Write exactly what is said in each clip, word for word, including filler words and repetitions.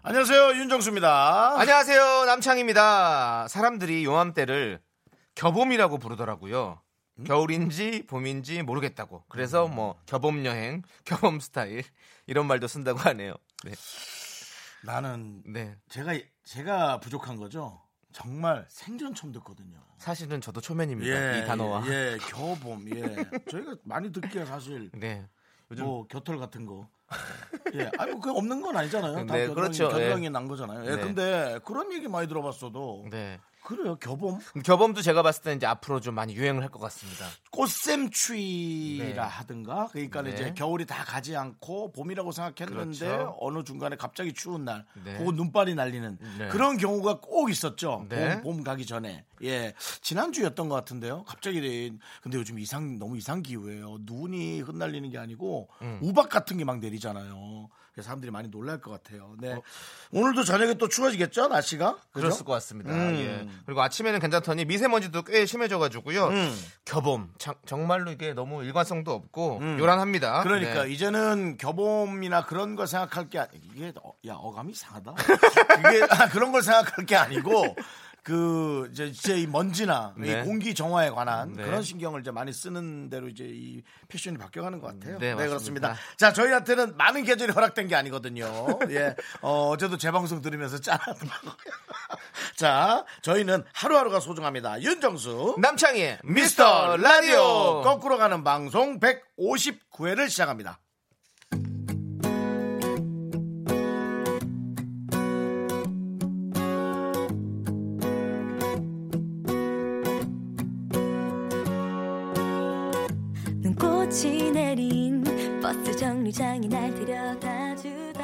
안녕하세요, 윤정수입니다. 안녕하세요, 남창희입니다. 사람들이 요맘때를 겨봄이라고 부르더라고요. 음? 겨울인지 봄인지 모르겠다고. 그래서 음. 뭐 겨봄여행, 겨봄스타일 이런 말도 쓴다고 하네요. 네. 나는 네. 제가, 제가 부족한 거죠. 정말 생전 처음 듣거든요. 사실은 저도 초면입니다. 예, 이 단어와. 예, 예, 겨봄. 예. 저희가 많이 듣기야 사실. 네. 요즘... 뭐 겨털 같은 거. 예, 아니 뭐 그 없는 건 아니잖아요. 다 네, 겨드랑이, 그렇죠. 겨드랑이 예. 난 거잖아요. 예, 네. 근데 그런 얘기 많이 들어봤어도. 네. 그래요, 겨봄. 겨봄도 제가 봤을 때 이제 앞으로 좀 많이 유행을 할 것 같습니다. 꽃샘추위라 네. 하든가. 그러니까 네. 이제 겨울이 다 가지 않고 봄이라고 생각했는데 그렇죠. 어느 중간에 갑자기 추운 날, 네. 그거 눈발이 날리는 네. 그런 경우가 꼭 있었죠. 네. 봄, 봄 가기 전에. 예, 지난주였던 것 같은데요. 갑자기 근데 요즘 이상 너무 이상 기후예요. 눈이 흩날리는 게 아니고 음. 우박 같은 게 막 내리잖아요. 사람들이 많이 놀랄 것 같아요. 네, 어, 오늘도 저녁에 또 추워지겠죠, 날씨가? 그죠? 그랬을 것 같습니다. 음. 예. 그리고 아침에는 괜찮더니 미세먼지도 꽤 심해져가지고요. 음. 겨봄 참, 정말로 이게 너무 일관성도 없고 음. 요란합니다. 그러니까 네. 이제는 겨봄이나 그런 걸 생각할 게 아니, 이게 어, 야 어감이 이상하다. 이게 아, 그런 걸 생각할 게 아니고. 그 이제, 이제 이 먼지나 네. 이 공기 정화에 관한 네. 그런 신경을 이제 많이 쓰는 대로 이제 이 패션이 바뀌어가는 것 같아요. 네, 네 그렇습니다. 자 저희한테는 많은 계절이 허락된 게 아니거든요. 예, 어, 어제도 재방송 들으면서 짠하더라고요. 자 저희는 하루하루가 소중합니다. 윤정수 남창희의 미스터 라디오 거꾸로 가는 방송 백오십구 회를 시작합니다. 꽃이 내린 버스 정류장이 날 데려다주다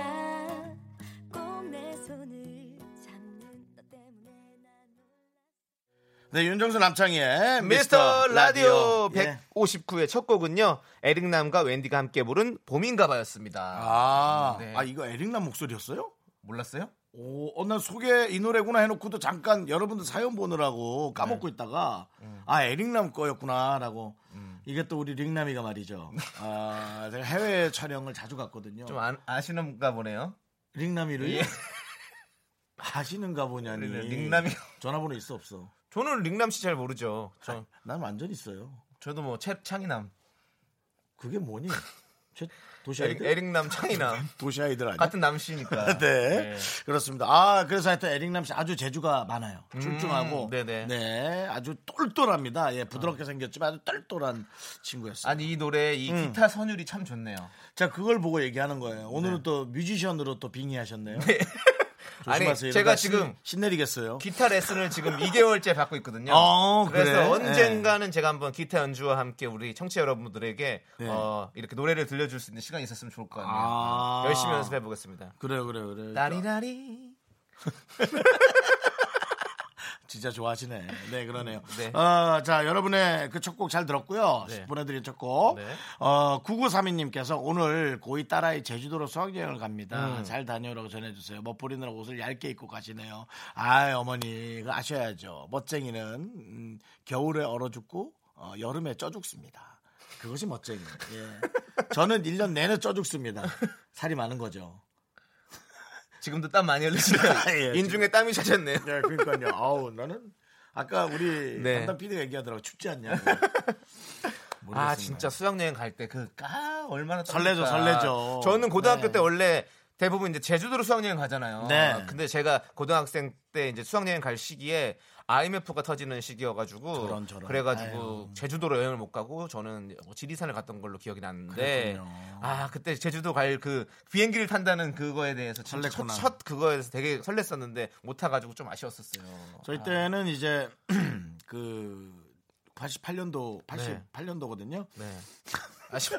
꼭 내 손을 잡는 너 때문에 난 놀라. 네, 윤정수 남창희의 미스터 라디오, 라디오 백오십구 회 예. 첫 곡은요 에릭남과 웬디가 함께 부른 봄인가봐였습니다. 아, 네. 아 이거 에릭남 목소리였어요? 몰랐어요? 오, 어, 난 소개 이 노래구나 해놓고도 잠깐 여러분들 사연 보느라고 까먹고 네. 있다가 음. 아 에릭남 거였구나라고. 음. 이게 또 우리 링남이가 말이죠. 아, 제가 해외 촬영을 자주 갔거든요. 좀 아, 아시는가 보네요. 링남이를 예. 아시는가 보냐니. 링남이 전화번호 있어 없어? 저는 링남 씨 잘 모르죠. 저 난 완전 있어요. 저도 뭐 채, 창이남. 그게 뭐니? 채, 도시아이들? 에릭남 창이남. 도시아이들 아니야? 같은 남씨니까. 네. 네. 그렇습니다. 아, 그래서 하여튼 에릭남 씨 아주 재주가 많아요. 출중하고. 음, 네네. 네. 아주 똘똘합니다. 예, 부드럽게 어. 생겼지만 아주 똘똘한 친구였어요. 아니, 이 노래, 이 음. 기타 선율이 참 좋네요. 자, 그걸 보고 얘기하는 거예요. 오늘은 네. 또 뮤지션으로 또 빙의하셨네요. 네. 아니 제가 신, 지금 신내리겠어요. 기타 레슨을 지금 이 개월째 받고 있거든요. 어, 그래서 그래? 언젠가는 네. 제가 한번 기타 연주와 함께 우리 청취자 여러분들에게 네. 어, 이렇게 노래를 들려줄 수 있는 시간이 있었으면 좋을 것 같네요. 아~ 열심히 연습해 보겠습니다. 그래요, 그래요, 그래요. 다리다리. 진짜 좋아하시네. 네, 그러네요. 네. 어, 자, 여러분의 그 첫 곡 잘 들었고요. 네. 보내드린 첫 곡. 네. 어, 구구삼이 님께서 오늘 고이 딸아이 제주도로 수학여행을 갑니다. 음. 잘 다녀오라고 전해주세요. 멋부리느라 옷을 얇게 입고 가시네요. 아이, 어머니, 그거 아셔야죠. 멋쟁이는 음, 겨울에 얼어 죽고 어, 여름에 쪄 죽습니다. 그것이 멋쟁이. 예. 저는 일 년 내내 쪄 죽습니다. 살이 많은 거죠. 지금도 땀 많이 흘리시네요. 예, 인중에 지금. 땀이 차셨네요. 네, 그러니까요. 아우, 나는 아까 우리 담당 피디가 얘기하더라고. 춥지 않냐고. 아, 진짜 수학여행 갈 때 그 까 얼마나 설레죠, 설레죠. 저는 고등학교 네. 때 원래 대부분 이제 제주도로 수학여행 가잖아요. 네. 근데 제가 고등학생 때 이제 수학여행 갈 시기에 아이엠에프가 터지는 시기여가지고 저런, 저런. 그래가지고 아유. 제주도로 여행을 못 가고 저는 지리산을 갔던 걸로 기억이 나는데 그렇군요. 아 그때 제주도 갈 그 비행기를 탄다는 그거에 대해서 진짜 첫, 첫 그거에 대해서 되게 설렜었는데 못 타가지고 좀 아쉬웠었어요. 저희 때는 아. 이제 그 팔십팔 년도 팔십팔 년도거든요. 네. 아쉽.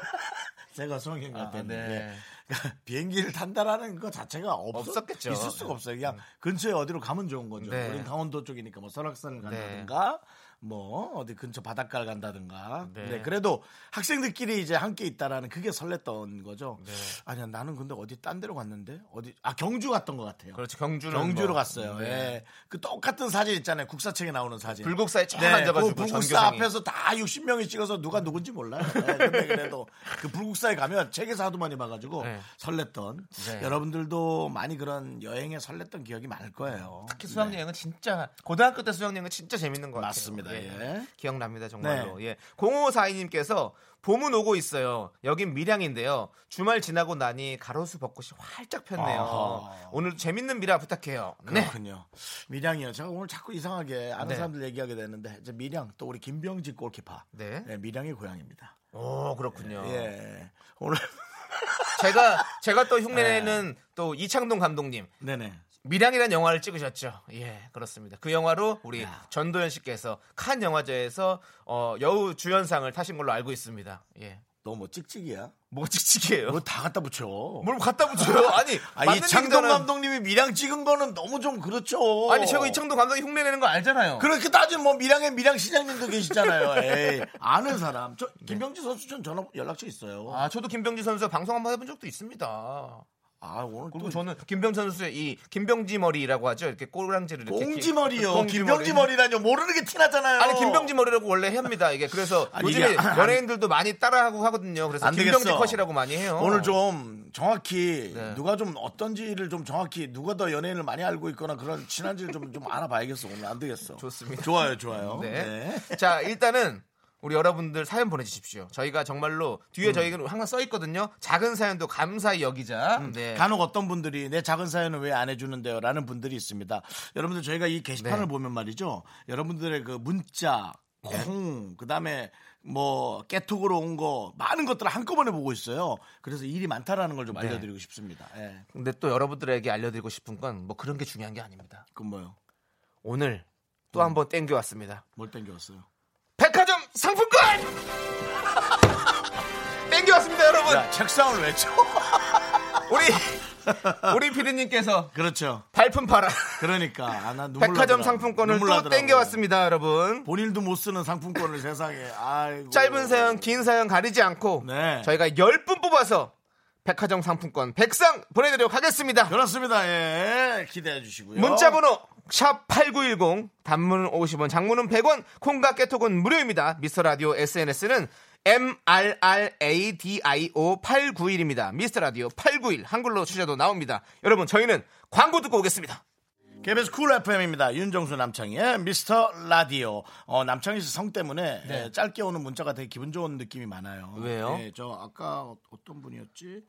자체가 성행 같았는데 아, 네. 그러니까 비행기를 탄다라는 것 자체가 없었, 없었겠죠. 있을 수가 없어요. 그냥 음. 근처에 어디로 가면 좋은 거죠. 네. 우린 강원도 쪽이니까 뭐 설악산을 간다든가 네. 뭐 어디 근처 바닷가를 간다든가. 네. 네. 그래도 학생들끼리 이제 함께 있다라는 그게 설렜던 거죠. 네. 아니야 나는 근데 어디 딴 데로 갔는데 어디 아 경주 갔던 것 같아요. 그렇죠. 경주는 경주로 뭐. 갔어요. 네. 네. 그 똑같은 사진 있잖아요. 국사책에 나오는 사진. 불국사에 쫙 네. 앉아가지고 그 불국사 전교생이. 앞에서 다 육십 명이 찍어서 누가 누군지 몰라요. 네. 근데 그래도 그 불국사에 가면 책에서 하도 많이 봐가지고 네. 설렜던 네. 여러분들도 많이 그런 여행에 설렜던 기억이 많을 거예요. 특히 수학여행은 네. 진짜 고등학교 때 수학여행은 진짜 재밌는 것 같아요. 맞습니다. 예. 예. 기억납니다 정말로. 네. 예. 공오사이 님께서 봄은 오고 있어요. 여긴 밀양인데요. 주말 지나고 나니 가로수 벚꽃이 활짝 폈네요. 아하. 오늘도 재밌는 미라 부탁해요. 그렇군요. 네. 밀양이요. 제가 오늘 자꾸 이상하게 아는 네. 사람들 얘기하게 되는데 이제 밀양 또 우리 김병지 골키파. 네. 네, 밀양이 고향입니다. 오 그렇군요. 예. 예. 오늘 제가 제가 또 흉내내는 네. 또 이창동 감독님. 네네. 밀양이라는 영화를 찍으셨죠. 예, 그렇습니다. 그 영화로 우리 야. 전도현 씨께서 칸 영화제에서 어, 여우 주연상을 타신 걸로 알고 있습니다. 예. 너 뭐 찍찍이야? 뭐 찍찍이에요? 뭐 다 갖다 붙여. 뭘 갖다 붙여요? 아니, 아니 이창동 얘기잖아. 감독님이 밀양 찍은 거는 너무 좀 그렇죠. 아니, 제가 이창동 감독이 흉내내는 거 알잖아요. 그렇게 따지면 뭐 밀양에 밀양 시장님도 계시잖아요. 에이, 아는 사람. 저 김병지 선수 전 전화 연락처 있어요. 아, 저도 김병지 선수 방송 한번 해본 적도 있습니다. 아, 오늘 그리고 또 저는 김병지 선수의 이 김병지 머리라고 하죠. 이렇게 꼬랑지를 이렇게 꽁지 머리요. 김병지 머리라뇨. 모르는 게 티나잖아요. 아니 김병지 머리라고 원래 합니다. 이게 그래서 아니, 요즘에 이게, 연예인들도 많이 따라하고 하거든요. 그래서 김병지 되겠어. 컷이라고 많이 해요. 오늘 좀 정확히 네. 누가 좀 어떤지를 좀 정확히 누가 더 연예인을 많이 알고 있거나 그런 친한지를 좀, 좀 알아봐야겠어. 오늘 안 되겠어. 좋습니다. 좋아요, 좋아요. 네. 네. 자, 일단은. 우리 여러분들 사연 보내주십시오. 저희가 정말로 뒤에 음. 저희는 항상 써있거든요. 작은 사연도 감사히 여기자. 음. 네. 간혹 어떤 분들이 내 작은 사연은 왜 안 해주는데요? 라는 분들이 있습니다. 여러분들 저희가 이 게시판을 네. 보면 말이죠. 여러분들의 그 문자, 콩, 그 다음에 뭐 깨톡으로 온 거 많은 것들을 한꺼번에 보고 있어요. 그래서 일이 많다라는 걸 좀 네. 알려드리고 싶습니다. 네. 근데 또 여러분들에게 알려드리고 싶은 건 뭐 그런 게 중요한 게 아닙니다. 그럼 뭐요? 오늘 또 한 번 땡겨왔습니다. 뭘 땡겨왔어요? 백화점 상품권! 땡겨왔습니다, 여러분. 야, 책상을 왜 쳐? 우리 우리 피디님께서 그렇죠. 발품 팔아. 그러니까 아, 나 백화점 나더라. 상품권을 또 나더라고. 땡겨왔습니다, 여러분. 본인도 못 쓰는 상품권을 세상에. 아이고. 짧은 사연, 긴 사연 가리지 않고 네. 저희가 열 분 뽑아서 백화점 상품권 백상 보내드리도록 하겠습니다. 그렇습니다. 예, 기대해 주시고요. 문자번호 샵팔구일공 단문은 오십 원 장문은 백 원 콩과 깨톡은 무료입니다. 미스터라디오 에스엔에스는 엠알알에이디아이오 팔구일입니다. 미스터라디오 팔구일 한글로 치셔도 나옵니다. 여러분 저희는 광고 듣고 오겠습니다. 케이비에스 쿨에프엠입니다. 윤정수 남창희의 미스터라디오. 어, 남창희 씨 성 때문에 네. 예, 짧게 오는 문자가 되게 기분 좋은 느낌이 많아요. 왜요? 예, 저 아까 어떤 분이었지?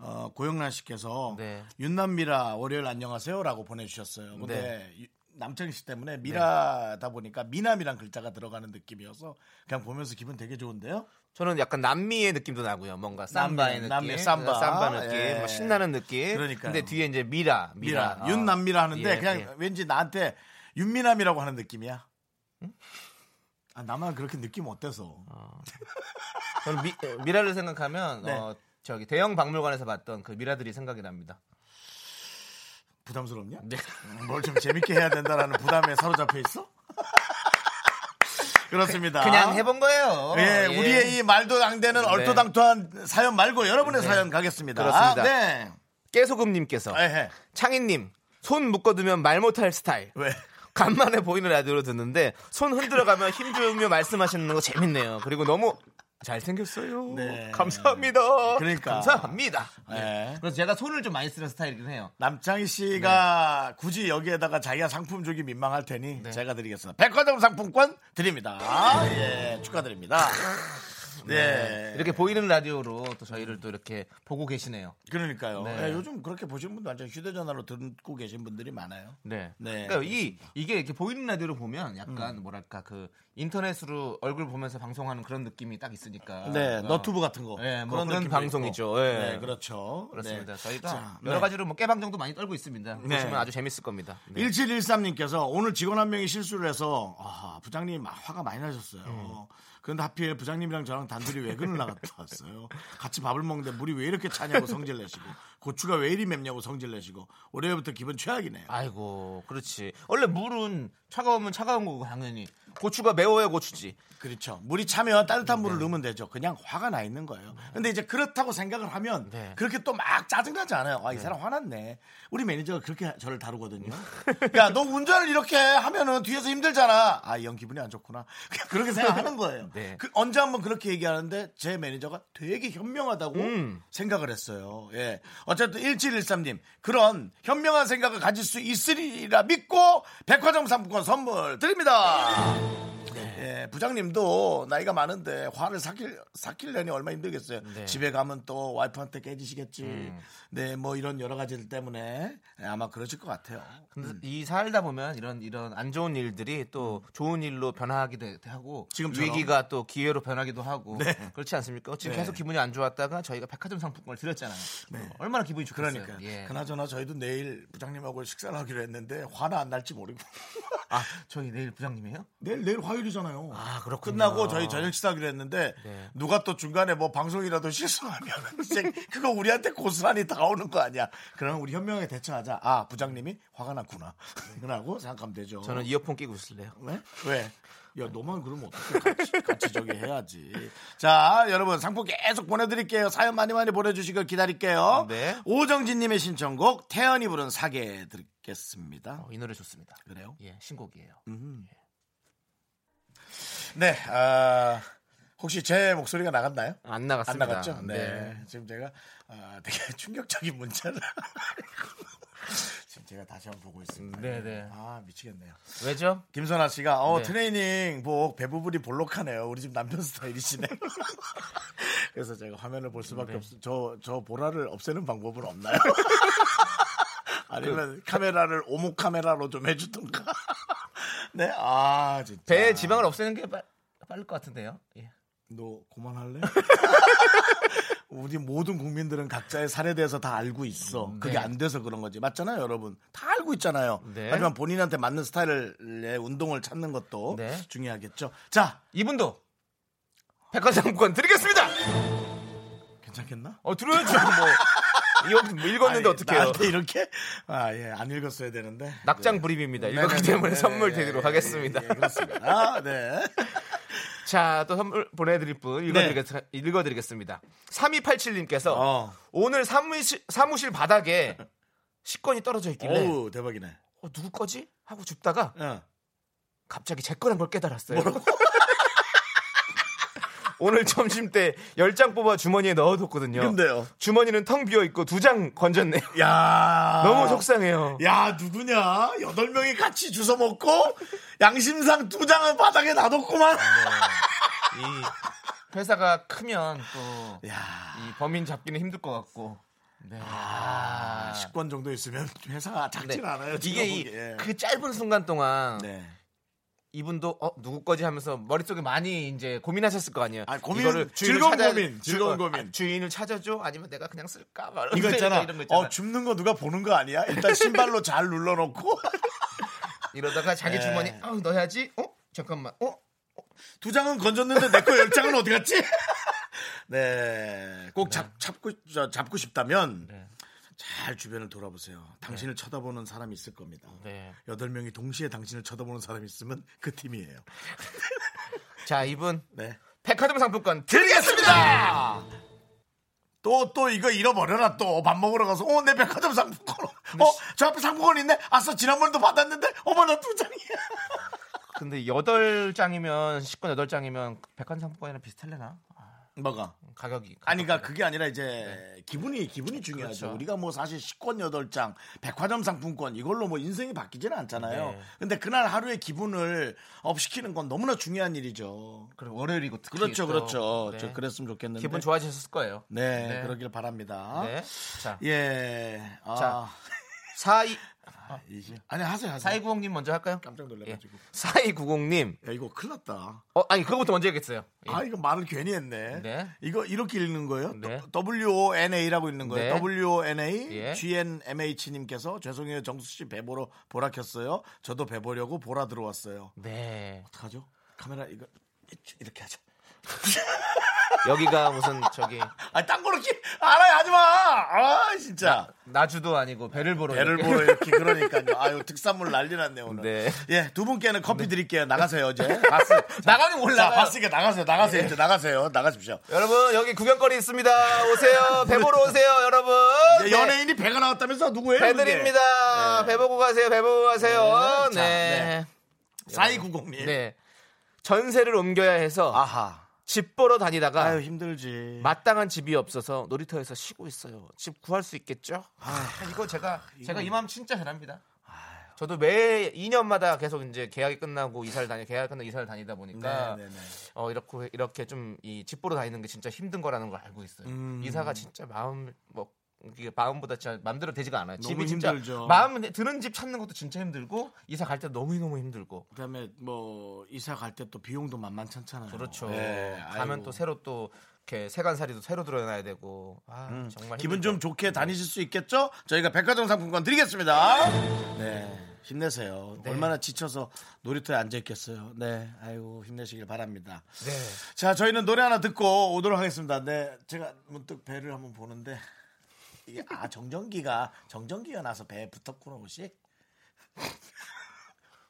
어, 고영란 씨께서 네. 윤남미라 월요일 안녕하세요 라고 보내주셨어요. 근데 네. 남창희 씨 때문에 미라다 보니까 미남이란 글자가 들어가는 느낌이어서 그냥 보면서 기분 되게 좋은데요. 저는 약간 남미의 느낌도 나고요. 뭔가 삼바의 느낌, 남미, 삼바, 삼바 느낌, 예. 뭐 신나는 느낌. 그러니까. 근데 뒤에 이제 미라, 미라, 미라. 어. 윤남미라 하는데 예, 그냥 예. 왠지 나한테 윤미남이라고 하는 느낌이야. 응? 아, 나만 그렇게 느낌 어때서? 어. 저는 미, 미라를 생각하면 네. 어, 저기 대형 박물관에서 봤던 그 미라들이 생각이 납니다. 부담스럽냐? 네. 뭘 좀 재밌게 해야 된다라는 부담에 사로잡혀 있어? 그렇습니다. 그냥 해본 거예요. 예, 예. 우리의 이 말도 안 되는 네. 얼토당토한 사연 말고 여러분의 네. 사연 가겠습니다. 그렇습니다. 아, 네. 깨소금님께서 에헤. 창희님 손 묶어두면 말 못할 스타일. 왜? 간만에 보이는 라디오로 듣는데 손 흔들어가며 힘주며 말씀하시는 거 재밌네요. 그리고 너무 잘생겼어요. 네. 감사합니다. 그러니까. 감사합니다. 네. 네. 그래서 제가 손을 좀 많이 쓰는 스타일이긴 해요. 남창희 씨가 네. 굳이 여기에다가 자기가 상품 주기 민망할 테니 네. 제가 드리겠습니다. 백화점 상품권 드립니다. 아, 예. 축하드립니다. 네. 네. 이렇게 보이는 라디오로 또 저희를 또 이렇게 보고 계시네요. 그러니까요. 네. 네. 요즘 그렇게 보시는 분도 완전 휴대전화로 듣고 계신 분들이 많아요. 네. 네. 그러니까 이, 이게 이렇게 보이는 라디오로 보면 약간 음. 뭐랄까 그 인터넷으로 얼굴 보면서 방송하는 그런 느낌이 딱 있으니까. 네. 그러니까. 너튜브 같은 거. 네. 뭐 그런, 그런 방송이죠. 네. 네. 그렇죠. 그렇습니다. 네. 저희가 자, 여러 가지로 뭐 깨방정도 많이 떨고 있습니다. 네. 보시면 아주 재밌을 겁니다. 네. 일칠일삼 님께서 오늘 직원 한 명이 실수를 해서 아, 부장님이 화가 많이 나셨어요. 음. 그런데 하필 부장님이랑 저랑 단둘이 외근을 나갔다 왔어요. 같이 밥을 먹는데 물이 왜 이렇게 차냐고 성질내시고 고추가 왜 이리 맵냐고 성질내시고 올해부터 기분 최악이네요. 아이고 그렇지. 원래 물은 차가우면 차가운 거고 당연히 고추가 매워야 고추지. 그렇죠. 물이 차면 따뜻한 물을 네. 넣으면 되죠. 그냥 화가 나 있는 거예요. 근데 이제 그렇다고 생각을 하면 네. 그렇게 또 막 짜증나지 않아요. 아, 이 사람 화났네. 우리 매니저가 그렇게 저를 다루거든요. 야, 너 운전을 이렇게 하면은 뒤에서 힘들잖아. 아, 이 형 기분이 안 좋구나. 그냥 그렇게 생각하는 거예요. 네. 그, 언제 한번 그렇게 얘기하는데 제 매니저가 되게 현명하다고 음. 생각을 했어요. 예. 어쨌든 일칠일삼 님 그런 현명한 생각을 가질 수 있으리라 믿고 백화점 상품권 선물 드립니다. 네. 예, 부장님도 나이가 많은데 화를 삭힐, 삭힐려니 얼마 힘들겠어요. 네. 집에 가면 또 와이프한테 깨지시겠지. 음. 네, 뭐 이런 여러 가지들 때문에 아마 그러실 것 같아요. 근데 음. 이 살다 보면 이런 이런 안 좋은 일들이 또 좋은 일로 변화하기도 하고 지금처럼. 위기가 또 기회로 변하기도 하고 네. 그렇지 않습니까? 지금 네. 계속 기분이 안 좋았다가 저희가 백화점 상품권을 드렸잖아요. 네. 얼마나 기분이 좋겠어요. 그러니까 예. 그나저나 저희도 내일 부장님하고 식사를 하기로 했는데 화나 안 날지 모르고. 아, 저희 내일 부장님이에요? 내일 내일 화요일이잖아요. 아, 그렇군요. 끝나고 저희 저녁 식사하기로 했는데 네. 누가 또 중간에 뭐 방송이라도 실수하면 그거 우리한테 고스란히 다오는 거 아니야. 그러면 우리 현명하게 대처하자. 아, 부장님이 화가 났구나. 그러고 생각하면 되죠. 저는 이어폰 끼고 있을래요. 네? 왜? 야, 너만 그러면 어떡해. 같이, 같이 저기 해야지. 자, 여러분 상품 계속 보내드릴게요. 사연 많이 많이 보내주시고 기다릴게요. 네. 오정진님의 신청곡 태연이 부른 사계 듣겠습니다. 어, 이 노래 좋습니다. 그래요? 예, 신곡이에요. 음. 예. 네, 아, 혹시 제 목소리가 나갔나요? 안 나갔습니다. 안 나갔죠? 네, 네. 지금 제가 아, 되게 충격적인 문자를 지금 제가 다시 한번 보고 있습니다. 네네. 아, 미치겠네요. 왜죠? 김선아 씨가 어, 네. 트레이닝복 배부분이 볼록하네요. 우리 집 남편 스타일이시네. 그래서 제가 화면을 볼 수밖에 네. 없어. 저, 저 보라를 없애는 방법은 없나요? 아니면 그, 카메라를 오목 카메라로 좀 해주던가. 네, 아 진짜 배에 지방을 없애는 게 빠, 빠를 것 같은데요. 예. 너 그만할래? 우리 모든 국민들은 각자의 살에 대해서 다 알고 있어. 네. 그게 안 돼서 그런 거지. 맞잖아요, 여러분. 다 알고 있잖아요. 네. 하지만 본인한테 맞는 스타일의 운동을 찾는 것도 네. 중요하겠죠. 자, 이분도 백화점 상품권 드리겠습니다. 괜찮겠나? 어, 들어야죠. 뭐. 이거 읽었는데 어떻게 해요? 나한테 이렇게? 아, 예, 안 읽었어야 되는데. 낙장 브리입니다. 네. 읽었기 때문에 네네. 선물 드리도록 하겠습니다. 네, 그렇습니다. 아, 네. 자, 또 선물 보내드릴 분 읽어드리겠, 네. 읽어드리겠습니다. 삼이팔칠 님께서 어. 오늘 사무실, 사무실 바닥에 식권이 떨어져 있길래 오, 대박이네. 어, 누구 거지? 하고 줍다가 어. 갑자기 제 거란 걸 깨달았어요. 오늘 점심 때 열 장 뽑아 주머니에 넣어뒀거든요. 근데요. 주머니는 텅 비어있고 두 장 건졌네요. 야, 너무 속상해요. 야, 누구냐? 여덟 명이 같이 주워 먹고 양심상 두 장은 바닥에 놔뒀구만. 네. 이 회사가 크면 또 이 범인 잡기는 힘들 것 같고. 네. 아, 식권 정도 있으면 회사가 작진 네. 않아요. 이게 이, 그 짧은 순간 동안 네. 이분도 어, 누구 거지 하면서 머릿속에 많이 이제 고민하셨을 거 아니에요. 아니, 고민을 즐거운 찾아, 고민, 즐거운 주, 고민. 아, 주인을 찾아줘, 아니면 내가 그냥 쓸까 말. 이거 있잖아. 이런 거 있잖아. 어, 줍는 거 누가 보는 거 아니야? 일단 신발로 잘 눌러놓고 이러다가 자기 네. 주머니 어, 넣어야지. 어, 잠깐만. 어, 어? 두 장은 건졌는데 내 거 열 장은 어디 갔지? 네, 꼭 잡, 네. 잡고 잡고 싶다면. 네. 잘 주변을 돌아보세요. 당신을 네. 쳐다보는 사람이 있을 겁니다. 여덟 네. 명이 동시에 당신을 쳐다보는 사람이 있으면 그 팀이에요. 자, 이분 네. 백화점 상품권 드리겠습니다. 또또 또 이거 잃어버려라. 또 밥 먹으러 가서 어, 내 백화점 상품권. 어, 저 앞에 상품권 있네. 아싸, 지난번에도 받았는데. 어머, 나 두 장이야. 근데 여덟 장이면 식권 여덟 장이면 백화점 상품권이랑 비슷할래나? 뭐가? 가격이. 가격 아니가 그러니까 그게 아니라 이제 네. 기분이 기분이 중요하죠. 그렇죠. 우리가 뭐 사실 식권 여덟 장, 백화점 상품권 이걸로 뭐 인생이 바뀌지는 않잖아요. 네. 근데 그날 하루의 기분을 업시키는 건 너무나 중요한 일이죠. 그리고 월요일이고 특히 그렇죠, 또. 그렇죠. 네. 저 그랬으면 좋겠는데 기분 좋아지셨을 거예요. 네, 네. 그러길 바랍니다. 네. 자, 예, 아. 자, 사이. 아, 이게 아니 하세요, 하세요. 사이구공 님 먼저 할까요? 깜짝 놀래가지고. 예. 사이구공 님. 야, 이거 큰일 났다. 어, 아니 그거부터 먼저 해야겠어요. 예. 아, 이거 말을 괜히 했네. 네. 이거 이렇게 읽는 거예요? 네. W-O-N-A라고 읽는 거예요. 네. W-O-N-A 예. G-N-M-H 님께서 죄송해요, 정수씨 배 보러 보라 켰어요. 저도 배 보려고 보라 들어왔어요. 네. 어떡하죠? 카메라 이거 이렇게 하자. 여기가 무슨 저기 아 딴 거로 키 알아야 하지 마. 아 진짜 나, 나주도 아니고 배를 보러 배를 보러 이렇게 그러니까요. 아유 특산물 난리났네 오늘. 네. 예, 두 분께는 커피 네. 드릴게요. 나가세요 이제. 나가면 몰라. 봤으니까 나가세요. 나가세요 네. 이제 나가세요. 나가십시오. 여러분 여기 구경거리 있습니다. 오세요. 배 보러 오세요 여러분. 네. 연예인이 배가 나왔다면서 누구예요? 배들입니다. 네. 배 보고 가세요. 배 보고 가세요. 네. 자, 네. 사이구공님. 네. 전세를 옮겨야 해서. 아하. 집 보러 다니다가 아유, 힘들지. 마땅한 집이 없어서 놀이터에서 쉬고 있어요. 집 구할 수 있겠죠? 아, 이거 제가 이건... 제가 이 마음 진짜 잘합니다. 아유. 저도 매 이 년마다 계속 이제 계약이 끝나고 이사를 다니 계약 끝나 이사를 다니다 보니까 어, 이렇게 이렇게 좀 이 집 보러 다니는 게 진짜 힘든 거라는 걸 알고 있어요. 음. 이사가 진짜 마음 뭐 이게 마음보다 진짜 마음대로 되지가 않아요. 집이 진짜 힘들죠. 마음 드는 집 찾는 것도 진짜 힘들고 이사 갈 때 너무 너무 힘들고. 그다음에 뭐 이사 갈 때 또 비용도 만만찮잖아요. 그렇죠. 네, 가면 아이고. 또 새로 또 이렇게 세간살이도 새로 들어놔야 되고. 아, 음. 정말 기분 좀 좋게 다니실 수 있겠죠? 저희가 백화점 상품권 드리겠습니다. 네. 힘내세요. 네. 얼마나 지쳐서 놀이터에 앉아 있겠어요. 네, 아이고 힘내시길 바랍니다. 네. 자, 저희는 노래 하나 듣고 오도록 하겠습니다. 네, 제가 문득 배를 한번 보는데. 아 정전기가 정전기가 나서 배에 붙었구나 옷이.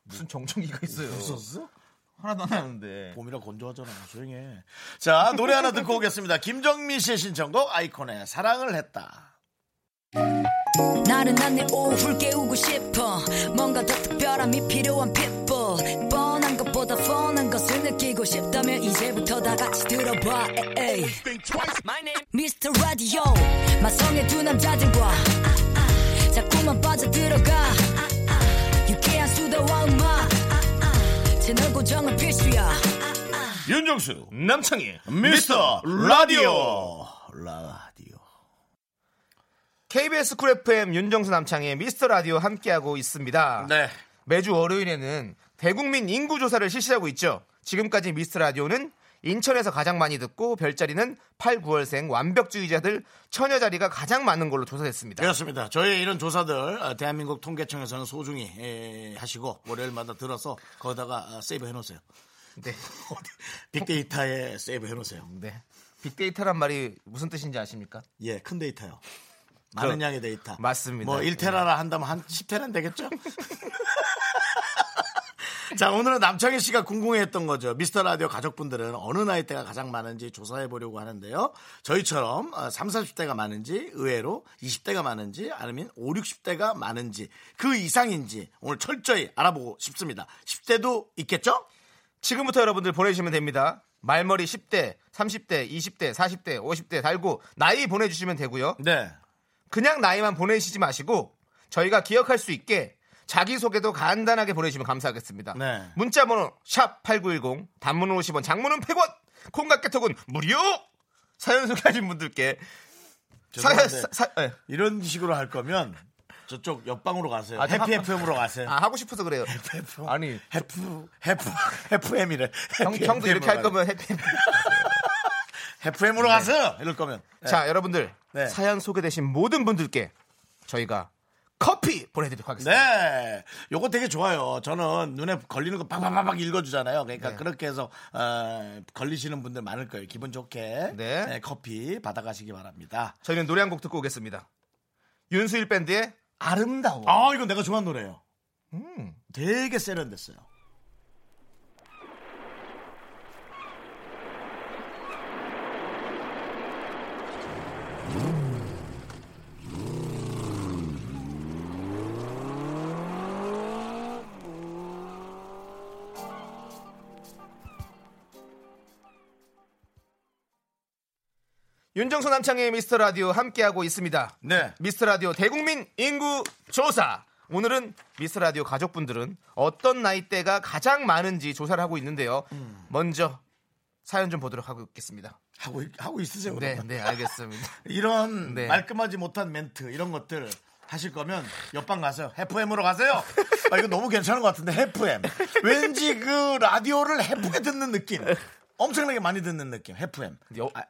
무슨 정전기가 있어요? 웃었어? 하나도 안 하는데. 봄이라 건조하잖아. 조용해. 자 노래 하나 듣고 오겠습니다. 김정민 씨의 신청곡 아이콘의 사랑을 했다. 나른한 내 오후를 깨우고 싶어 뭔가 더 특별함이 필요한 people 뻔한 것보다 뻔한 것을 느끼고 싶다면 이제부터 다 같이 들어봐 에이. 미스터라디오 마성의 두 남자들과 자꾸만 빠져들어가 유쾌한 수다와 음악 채널 고정은 필수야 윤정수 남창희 미스터라디오 라디오 케이비에스 쿨에프엠 윤정수 남창의 미스터라디오 함께하고 있습니다. 네. 매주 월요일에는 대국민 인구조사를 실시하고 있죠. 지금까지 미스터라디오는 인천에서 가장 많이 듣고 별자리는 팔, 구월생 완벽주의자들 처녀자리가 가장 많은 걸로 조사됐습니다. 그렇습니다. 저희 이런 조사들 대한민국 통계청에서는 소중히 하시고 월요일마다 들어서 거기다가 세이브해놓으세요. 네. 빅데이터에 세이브해놓으세요. 네. 빅데이터란 말이 무슨 뜻인지 아십니까? 예, 큰 데이터요. 많은 양의 데이터. 맞습니다. 뭐 일 테라라 한다면 한 십 테라는 되겠죠? 자, 오늘은 남창희 씨가 궁금해했던 거죠. 미스터라디오 가족분들은 어느 나이대가 가장 많은지 조사해보려고 하는데요. 저희처럼 삼십, 사십대가 많은지 의외로 이십대가 많은지 아니면 오십, 육십대가 많은지 그 이상인지 오늘 철저히 알아보고 싶습니다. 십 대도 있겠죠? 지금부터 여러분들 보내주시면 됩니다. 말머리 십 대, 삼십 대, 이십 대, 사십 대, 오십 대 달고 나이 보내주시면 되고요. 네. 그냥 나이만 보내시지 마시고 저희가 기억할 수 있게 자기소개도 간단하게 보내주시면 감사하겠습니다. 네. 문자번호 샵 팔구일공 단문은 오십 원 장문은 백 원 콩깍개톡은 무료 사연 소개하신 분들께 사, 사, 사, 네. 이런 식으로 할 거면 저쪽 옆방으로 가세요. 아, 해피 에프엠으로 가세요. 아, 하고 싶어서 그래요. 해피 에프엠. 아니 해프 해프 에프엠이래. 형도 이렇게 할 거면 해피 에프엠. 에프엠으로 네. 가세요. 이럴 거면. 네. 자, 여러분들 네. 사연 소개되신 모든 분들께 저희가 커피 보내드리도록 하겠습니다. 네, 요거 되게 좋아요. 저는 눈에 걸리는 거 팍팍팍 읽어주잖아요. 그러니까 네. 그렇게 해서 어, 걸리시는 분들 많을 거예요. 기분 좋게 네. 네, 커피 받아가시기 바랍니다. 저희는 노래 한 곡 듣고 오겠습니다. 윤수일 밴드의 아름다워. 아, 이건 내가 좋아하는 노래예요. 음, 되게 세련됐어요. 윤정수 남창의 미스터라디오 함께하고 있습니다. 네. 미스터라디오 대국민 인구 조사. 오늘은 미스터라디오 가족분들은 어떤 나이대가 가장 많은지 조사를 하고 있는데요. 음. 먼저 사연 좀 보도록 하겠습니다. 하고, 하고 있으세요? 네, 네, 알겠습니다. 이런 네. 말끔하지 못한 멘트 이런 것들 하실 거면 옆방 가세요. 에프엠으로 가세요. 아, 이거 너무 괜찮은 것 같은데 에프엠. 왠지 그 라디오를 예쁘게 듣는 느낌. 엄청나게 많이 듣는 느낌. 에프엠.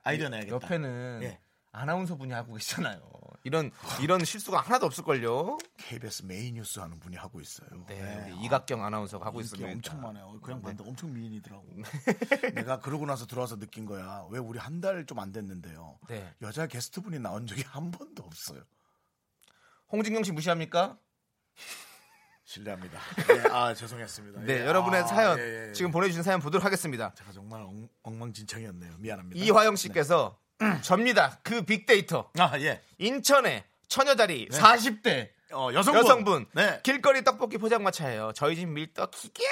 아이디어 내야겠다. 옆에는 예. 아나운서 분이 하고 계시잖아요. 이런 이런 실수가 하나도 없을걸요. 케이비에스 메인 뉴스 하는 분이 하고 있어요. 네, 네. 우리 이각경 아나운서가 하고 있습니다. 엄청 많아요. 그냥 봤는데 네. 엄청 미인이더라고. 내가 그러고 나서 들어와서 느낀 거야. 왜 우리 한 달 좀 안 됐는데요. 네. 여자 게스트분이 나온 적이 한 번도 없어요. 홍진경 씨 무시합니까? 실례합니다. 네, 아 죄송했습니다. 네, 예, 여러분의 아, 사연 예, 예. 지금 보내주신 사연 보도록 하겠습니다. 제가 정말 엉, 엉망진창이었네요. 미안합니다. 이화영 씨께서 네. 접니다. 그 빅데이터. 아 예. 인천의 처녀다리 네. 사십 대 어, 여성분, 여성분. 네. 길거리 떡볶이 포장마차예요. 저희 집 밀떡 기가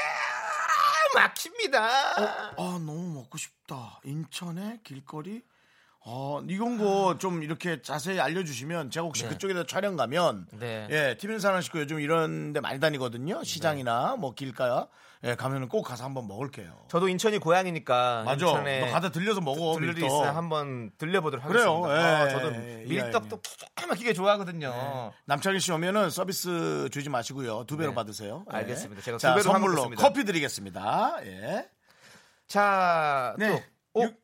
막힙니다. 어, 아 너무 먹고 싶다. 인천의 길거리. 어, 이건 거 좀 이렇게 자세히 알려주시면 제가 혹시 네. 그쪽에다 촬영 가면 네. 예, 티비는 사랑하시고 요즘 이런 데 많이 다니거든요. 시장이나 네. 뭐 길가야 예, 가면은 꼭 가서 한번 먹을게요. 저도 인천이 고향이니까 맞아. 인천에 가다 들려서 먹어. 들릴 일 있으면 한번 들려보도록 그래요. 하겠습니다. 예, 아, 저도 예, 밀떡도 예, 예. 기가 막히게 좋아하거든요. 예. 남창희 씨 오면은 서비스 주지 마시고요. 두 배로 네. 받으세요. 예. 알겠습니다. 제가 두 배로 선물로 커피 드리겠습니다. 예. 자, 네. 또.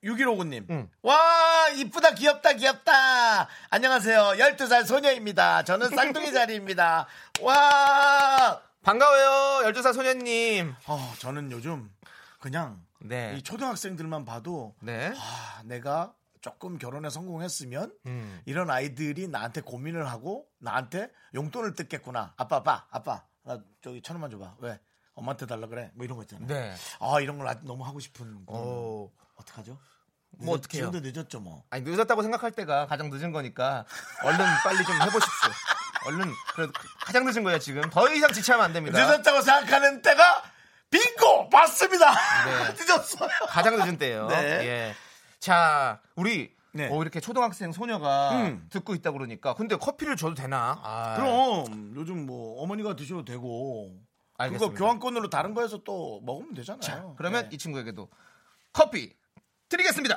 육일오구 님 응. 와 이쁘다 귀엽다 귀엽다 안녕하세요 열두 살 소녀입니다. 저는 쌍둥이 자리입니다. 와 반가워요 열두 살 소녀님. 어, 저는 요즘 그냥 네. 이 초등학생들만 봐도 네. 와, 내가 조금 결혼에 성공했으면 음. 이런 아이들이 나한테 고민을 하고 나한테 용돈을 뜯겠구나. 아빠 아빠 아빠 나 저기 천 원만 줘봐. 왜 엄마한테 달라 그래 뭐 이런 거 있잖아요. 네. 아 이런 걸 너무 하고 싶은 거 어떡하죠? 뭐 어떻게 해요? 지금도 늦었죠 뭐. 아니 늦었다고 생각할 때가 가장 늦은 거니까 얼른 빨리 좀 해보십시오. 얼른 그래도 가장 늦은 거예요 지금. 더 이상 지체하면 안 됩니다. 늦었다고 생각하는 때가 빙고 맞습니다. 네. 늦었어요. 가장 늦은 때예요. 네. 예. 자 우리 네. 어, 이렇게 초등학생 소녀가 음. 듣고 있다 그러니까 근데 커피를 줘도 되나? 아. 그럼 요즘 뭐 어머니가 드셔도 되고. 알겠습니다. 그거 교환권으로 다른 거에서 또 먹으면 되잖아요. 자, 그러면 네. 이 친구에게도 커피 드리겠습니다.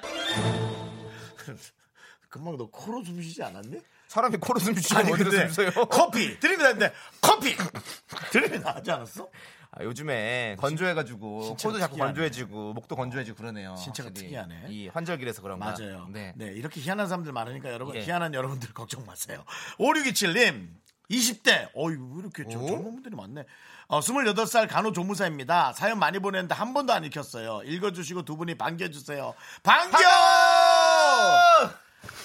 금방 너 코로 숨 쉬지 않았니? 사람이 코로 숨 쉬면 어디로 숨 쉬어요? 커피 드립니다. 근데 커피 드립니다. 하지 않았어? 아, 요즘에 건조해가지고 코도 자꾸 특이하네. 건조해지고 목도 건조해지고 그러네요. 신체가 특이하네. 이 환절기라서 그런가. 맞아요. 네. 네, 이렇게 희한한 사람들 많으니까 여러분 네. 희한한 여러분들 걱정 마세요. 오육이칠 님 이십 대 어이 왜 이렇게 저, 젊은 분들이 많네. 어, 스물여덟 살 간호조무사입니다. 사연 많이 보냈는데 한 번도 안 읽혔어요. 읽어주시고 두 분이 반겨주세요. 반겨! 반겨!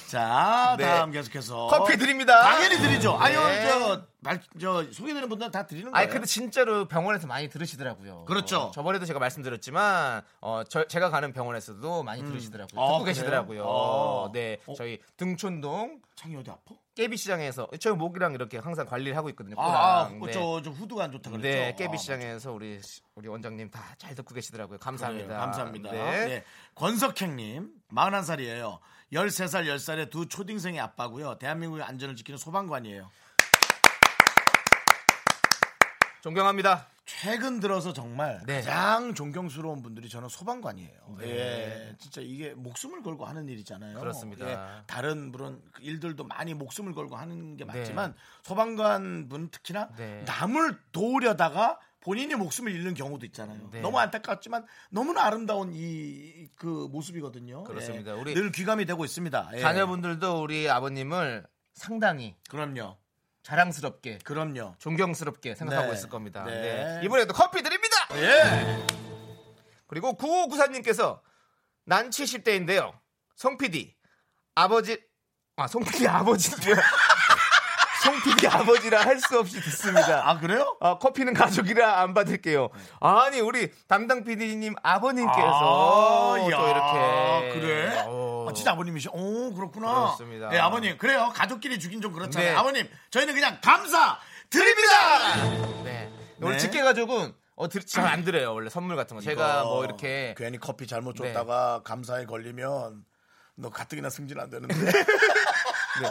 자 네. 다음 계속해서 커피 드립니다. 당연히 드리죠. 아유 네. 저, 말, 저 소개되는 분들은 다 드리는 거예요. 아니 근데 진짜로 병원에서 많이 들으시더라고요. 그렇죠. 저번에도 제가 말씀드렸지만 어, 저, 제가 가는 병원에서도 많이 음. 들으시더라고요. 아, 듣고 그래요? 계시더라고요. 아. 네 어? 저희 등촌동 창이 어디 아파? 깨비 시장에서 저희 목이랑 이렇게 항상 관리를 하고 있거든요. 아, 네. 저, 저 후두가 안 좋다 그랬죠. 네, 깨비 시장에서 아, 우리 우리 원장님 다 잘 듣고 계시더라고요. 감사합니다. 그래요, 감사합니다. 네. 네. 권석행님, 마흔한 살이에요. 열세 살, 열 살의 두 초딩생의 아빠고요. 대한민국의 안전을 지키는 소방관이에요. 존경합니다. 최근 들어서 정말 네. 가장 존경스러운 분들이 저는 소방관이에요. 네. 예, 진짜 이게 목숨을 걸고 하는 일이잖아요. 그렇습니다. 예, 다른 그런 일들도 많이 목숨을 걸고 하는 게 맞지만 네. 소방관 분 특히나 네. 남을 도우려다가 본인이 목숨을 잃는 경우도 있잖아요. 네. 너무 안타깝지만 너무나 아름다운 이 그 모습이거든요. 그렇습니다. 예, 우리 늘 귀감이 되고 있습니다. 예. 자녀분들도 우리 아버님을 상당히 그럼요. 자랑스럽게, 그럼요, 존경스럽게 생각하고 네. 있을 겁니다. 네. 네. 이번에도 커피 드립니다. 예. 그리고 구오구사 님께서 난 칠십 대인데요. 송 피디 아버지, 아 송 피디 아버지요. 송 피디 아버지라 할 수 없이 듣습니다. 아 그래요? 아, 커피는 가족이라 안 받을게요. 아니 우리 담당 피디님 아버님께서 아, 또 이렇게 그래? 어. 아, 진짜 아버님이시? 오 그렇구나. 그렇습니다. 네, 아버님 그래요. 가족끼리 주긴 좀 그렇잖아요. 네. 아버님 저희는 그냥 감사 드립니다. 네. 우리 네. 직계가족은 어, 잘 안 드려요. 원래 선물 같은 거. 제가 뭐 이렇게 괜히 커피 잘못 줬다가 네. 감사에 걸리면 너 가뜩이나 승진 안 되는데. 네.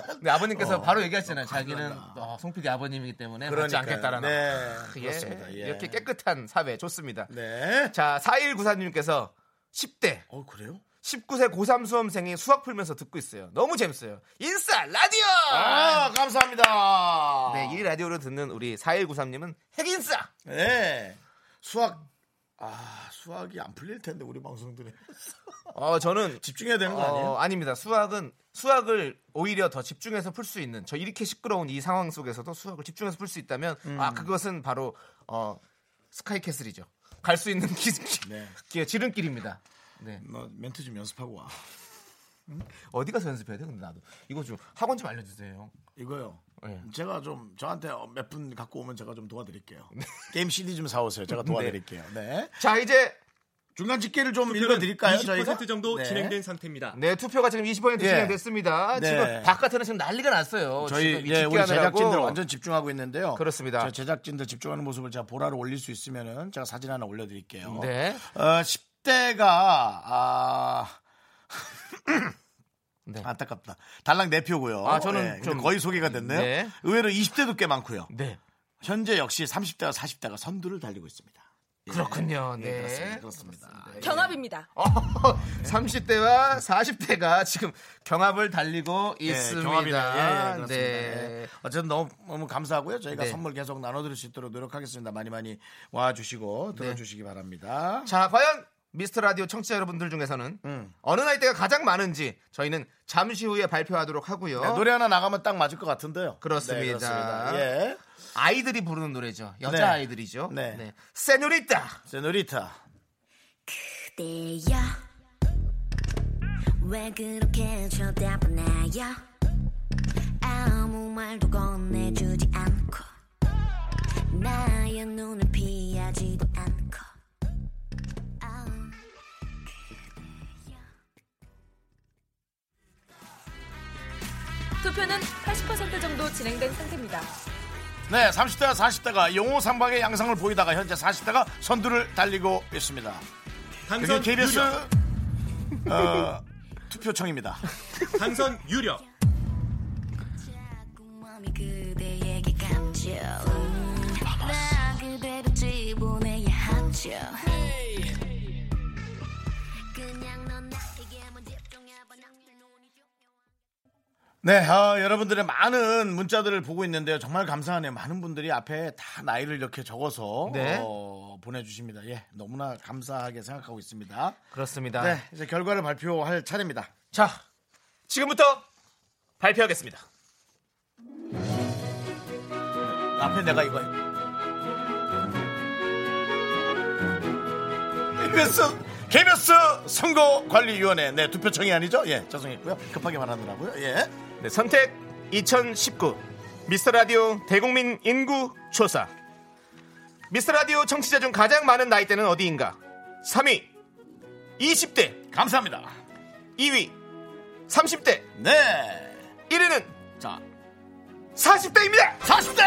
근데 아버님께서 어, 바로 얘기하시잖아요. 자기는 어, 송피디 아버님이기 때문에 그러지 않겠다라는. 네. 아, 그렇습니다. 예. 이렇게 깨끗한 사회 좋습니다. 네. 자 사일구사 님께서 십 대. 어 그래요? 십구 세 고삼 수험생이 수학 풀면서 듣고 있어요. 너무 재밌어요. 인싸 라디오. 아, 감사합니다. 네, 이 라디오를 듣는 우리 사일구삼 님은 핵인싸. 네. 수학 아, 수학이 안 풀릴 텐데 우리 방송들은. 어, 저는 집중해야 되는 거 아니에요? 어, 아닙니다. 수학은 수학을 오히려 더 집중해서 풀 수 있는, 저 이렇게 시끄러운 이 상황 속에서도 수학을 집중해서 풀 수 있다면 음. 아, 그것은 바로 어, 스카이캐슬이죠. 갈 수 있는 기, 기, 네. 기, 지름길입니다. 네. 너 멘트 좀 연습하고 와. 응? 어디 가서 연습해야 돼? 근데 나도 이거 좀 학원 좀 알려주세요. 이거요. 네. 제가 좀 저한테 몇 분 갖고 오면 제가 좀 도와드릴게요. 네. 게임 씨디 좀 사오세요. 제가 도와드릴게요. 네. 자, 이제 중간 집계를 좀 읽어드릴까요? 이십 퍼센트 정도 네. 진행된 상태입니다. 네, 투표가 지금 이십 퍼센트 네. 진행됐습니다. 네. 지금 바깥에는 지금 난리가 났어요. 저희 예, 우리 제작진들 완전 집중하고 있는데요. 그렇습니다. 저 제작진들 집중하는 모습을 제가 보라로 올릴 수 있으면은 제가 사진 하나 올려드릴게요. 네. 어, 십 대가 아. 네. 안타깝다. 달랑 네 표고요. 아, 저는 네. 좀 거의 소개가 됐네요. 네. 의외로 이십 대도 꽤 많고요. 네. 현재 역시 삼십 대와 사십 대가 선두를 달리고 있습니다. 예. 그렇군요. 네. 네. 그렇습니다. 그렇습니다. 그렇습니다. 경합입니다. 어, 삼십 대와 사십 대가 지금 경합을 달리고 네, 있습니다. 경합이다. 예, 예, 네. 네. 어쨌든 너무, 너무 감사하고요. 저희가 네. 선물 계속 나눠드릴 수 있도록 노력하겠습니다. 많이 많이 와주시고 들어주시기 네. 바랍니다. 자, 과연 미스터라디오 청취자 여러분들 중에서는 음. 어느 나이대가 가장 많은지 저희는 잠시 후에 발표하도록 하고요. 네, 노래 하나 나가면 딱 맞을 것 같은데요. 그렇습니다. 네, 그렇습니다. 예. 아이들이 부르는 노래죠. 여자아이들이죠. 네. 네. 세뇨리타. 세뇨리타. 그대여 왜 그렇게 쳐다보나요? 아무 말도 건네주지 않고 나의 눈을 피하지도 않고. 투표는 팔십 퍼센트 정도 진행된 상태입니다. 네, 삼십 대와 사십 대가 용호상방의 양상을 보이다가 현재 사십 대가 선두를 달리고 있습니다. 당선 케이비에스 어, 투표청입니다. 당선 유력. 네, 어, 여러분들의 많은 문자들을 보고 있는데요. 정말 감사하네요. 많은 분들이 앞에 다 나이를 이렇게 적어서 네. 어, 보내주십니다. 예, 너무나 감사하게 생각하고 있습니다. 그렇습니다. 네, 이제 결과를 발표할 차례입니다. 자, 지금부터 발표하겠습니다. 앞에 내가 이거 케이비에스 케이비에스 선거관리위원회 네 투표청이 아니죠? 예, 죄송했고요. 급하게 말하느라고요. 예. 네, 선택 이천십구 미스터라디오 대국민 인구 조사. 미스터라디오 청취자 중 가장 많은 나이대는 어디인가? 삼 위 이십 대. 감사합니다. 이 위 삼십 대. 네. 일 위는 자 사십 대입니다. 사십 대.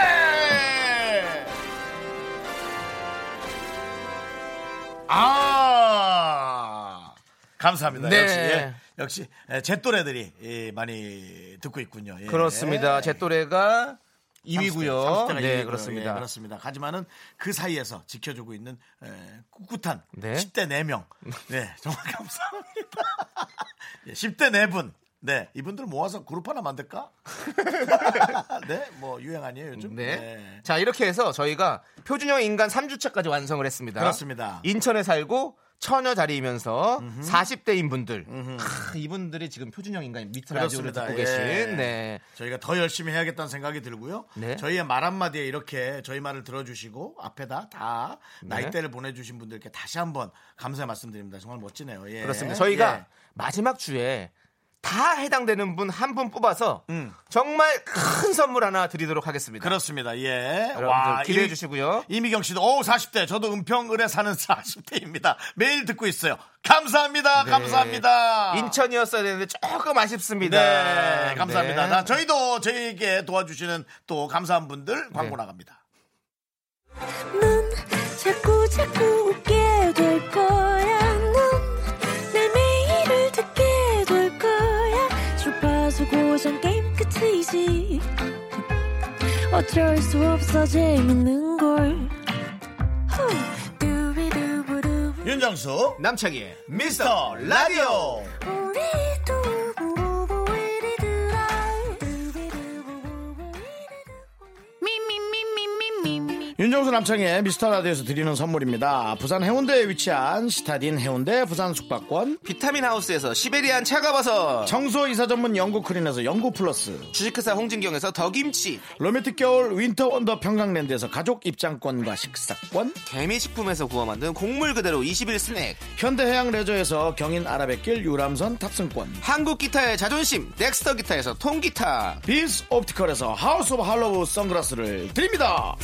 아, 감사합니다. 네. 역시 예. 역시 제 또래들이 예, 많이 듣고 있군요. 예. 그렇습니다. 제 또래가 이 위고요. 삼십 대, 네, 이 위고요. 그렇습니다. 예, 그렇습니다. 하지만은 그 사이에서 지켜주고 있는 에, 꿋꿋한 네. 십 대 네 명. 네, 정말 감사합니다. 예, 십 대 네 분. 네, 이분들을 모아서 그룹 하나 만들까? 네, 뭐 유행 아니에요 요즘? 네. 네. 자, 이렇게 해서 저희가 표준형 인간 삼 주차까지 완성을 했습니다. 그렇습니다. 인천에 살고 처녀 자리이면서 음흠. 사십 대인 분들, 크, 이분들이 지금 표준형 인간 미스터라디오를 듣고 계신. 예. 네. 저희가 더 열심히 해야겠다는 생각이 들고요. 네. 저희의 말 한마디에 이렇게 저희 말을 들어주시고 앞에다 다 네. 나이대를 보내주신 분들께 다시 한번 감사의 말씀드립니다. 정말 멋지네요. 예. 그렇습니다. 저희가 예. 마지막 주에 다 해당되는 분 한 분 뽑아서 음. 정말 큰 선물 하나 드리도록 하겠습니다. 그렇습니다. 예. 여러분들 기대해 이미, 주시고요. 이미경 씨도 오 사십 대. 저도 은평을에 사는 사십 대입니다. 매일 듣고 있어요. 감사합니다. 네. 감사합니다. 인천이었어야 되는데 조금 아쉽습니다. 네. 감사합니다. 네. 자, 저희도 저희에게 도와주시는 또 감사한 분들 광고 네. 나갑니다. 넌 자꾸 자꾸 웃게 될 거야. 고정게임 끝이지 어쩔 수 없어 재밌는걸. 윤정수 남창희의 미스터 라디오. 윤정수 남창의 미스터라디오에서 드리는 선물입니다. 부산 해운대에 위치한 시타딘 해운대 부산 숙박권, 비타민하우스에서 시베리안 차가버섯, 청소이사 전문 영구크린에서 영구플러스, 주식회사 홍진경에서 더김치, 로맨틱 겨울 윈터원더 평강랜드에서 가족 입장권과 식사권, 개미식품에서 구워 만든 곡물 그대로 이십일 스낵, 현대해양레저에서 경인아라뱃길 유람선 탑승권, 한국기타의 자존심 넥스터기타에서 통기타, 빈스옵티컬에서 하우스 오브 할로우 선글라스를 드립니다.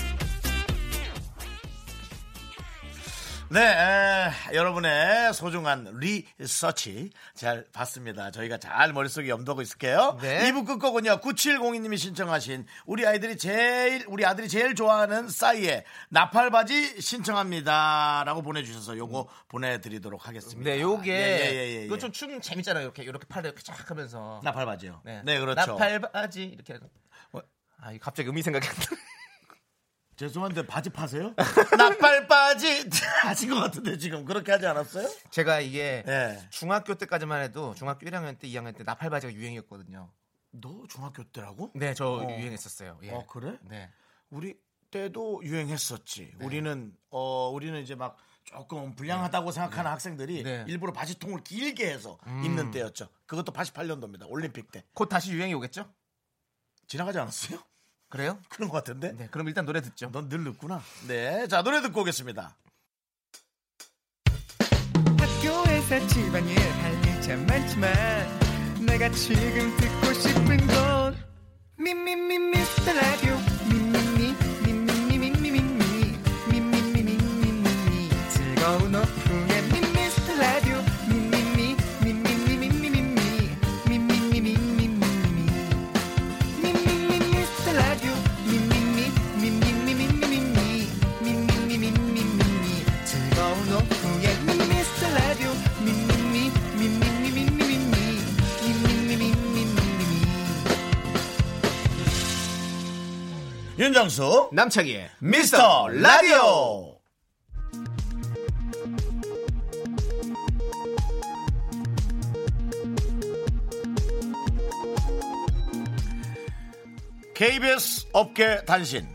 네, 에, 여러분의 소중한 리서치 잘 봤습니다. 저희가 잘 머릿속에 염두하고 있을게요. 네. 이 부 끝곡은요, 구칠공이 님이 신청하신 우리 아이들이 제일, 우리 아들이 제일 좋아하는 싸이의 나팔바지 신청합니다. 라고 보내주셔서 요거 보내드리도록 하겠습니다. 네, 요게, 예, 예, 예, 예. 이거 좀 춤 재밌잖아요. 이렇게, 이렇게 팔을 이렇게 쫙 하면서. 나팔바지요? 네, 네 그렇죠. 나팔바지, 이렇게. 어? 아, 갑자기 음이 생각이 안 나. 죄송한데 바지 파세요? 나팔바지 하신 것 같은데 지금 그렇게 하지 않았어요? 제가 이게 네. 중학교 때까지만 해도 중학교 일 학년 때, 이 학년 때 나팔바지가 유행이었거든요. 너 중학교 때라고? 네, 저 어. 유행했었어요. 예. 아 그래? 네. 우리 때도 유행했었지. 네. 우리는 어 우리는 이제 막 조금 불량하다고 네. 생각하는 네. 학생들이 네. 일부러 바지통을 길게 해서 음. 입는 때였죠. 그것도 팔십팔 년도입니다. 올림픽 때. 곧 다시 유행이 오겠죠? 지나가지 않았어요? 그래요? 그런 것 같은데? 네, 그럼 일단 노래 듣죠. 넌 늘 늦구나. 네, 자 노래 듣고 오겠습니다. 학교에서 집안일 할 일 참 많지만 내가 지금 듣고 싶은 건 미미미 미스터 라디오 미미미 미미미 미미미 미미미 미미미 미미미 즐거운 오픈에 미스터 라디오 미미미 미미미 미미미 미미미 미미미 미미미 윤정수 남창희의 미스터 라디오. 케이비에스 업계 단신.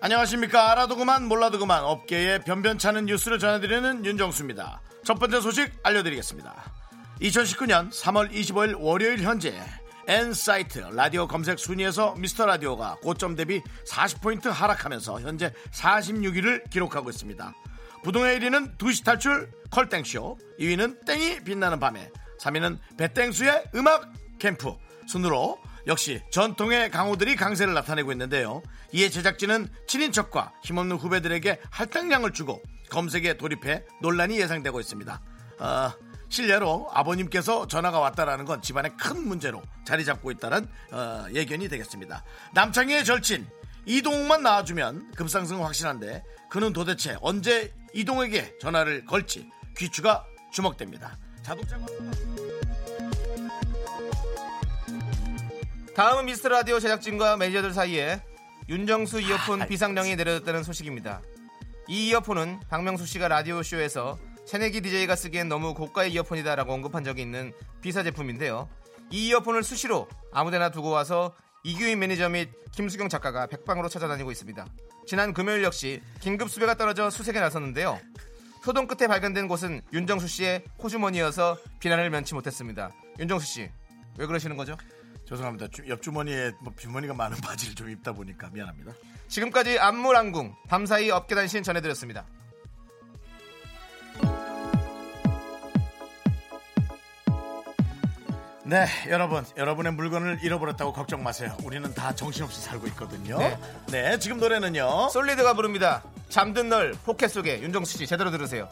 안녕하십니까. 알아도 그만 몰라도 그만 업계의 변변찮은 뉴스를 전해드리는 윤정수입니다. 첫 번째 소식 알려드리겠습니다. 이천십구 년 삼월 이십오일 월요일 현재 엔사이트 라디오 검색 순위에서 미스터라디오가 고점 대비 사십 포인트 하락하면서 현재 사십육 위를 기록하고 있습니다. 부동의 일 위는 두 시 탈출 컬땡쇼, 이 위는 땡이빛나는밤에, 삼 위는 배땡수의 음악캠프 순으로 역시 전통의 강호들이 강세를 나타내고 있는데요. 이에 제작진은 친인척과 힘없는 후배들에게 할당량을 주고 검색에 돌입해 논란이 예상되고 있습니다. 아... 어... 실례로 아버님께서 전화가 왔다라는 건 집안의 큰 문제로 자리 잡고 있다는 어, 예견이 되겠습니다. 남창희의 절친 이동욱만 나와주면 급상승 확실한데 그는 도대체 언제 이동욱에게 전화를 걸지 귀추가 주목됩니다. 자동차 다음은 미스터라디오 제작진과 매니저들 사이에 윤정수 이어폰 아, 비상령이 내려졌다는 소식입니다. 이 이어폰은 박명수 씨가 라디오쇼에서 새내기 디제이가 쓰기엔 너무 고가의 이어폰이다라고 언급한 적이 있는 비사 제품인데요. 이 이어폰을 수시로 아무데나 두고 와서 이규인 매니저 및 김수경 작가가 백방으로 찾아다니고 있습니다. 지난 금요일 역시 긴급 수배가 떨어져 수색에 나섰는데요. 소동 끝에 발견된 곳은 윤정수 씨의 호주머니여서 비난을 면치 못했습니다. 윤정수 씨, 왜 그러시는 거죠? 죄송합니다. 옆주머니에 주머니가 많은 바지를 좀 입다 보니까 미안합니다. 지금까지 안물안궁 밤사이 업계단신 전해드렸습니다. 네, 여러분, 여러분의 물건을 잃어버렸다고 걱정 마세요. 우리는 다 정신없이 살고 있거든요. 네, 네 지금 노래는요, 솔리드가 부릅니다. 잠든 널 포켓 속에. 윤정수 씨 제대로 들으세요.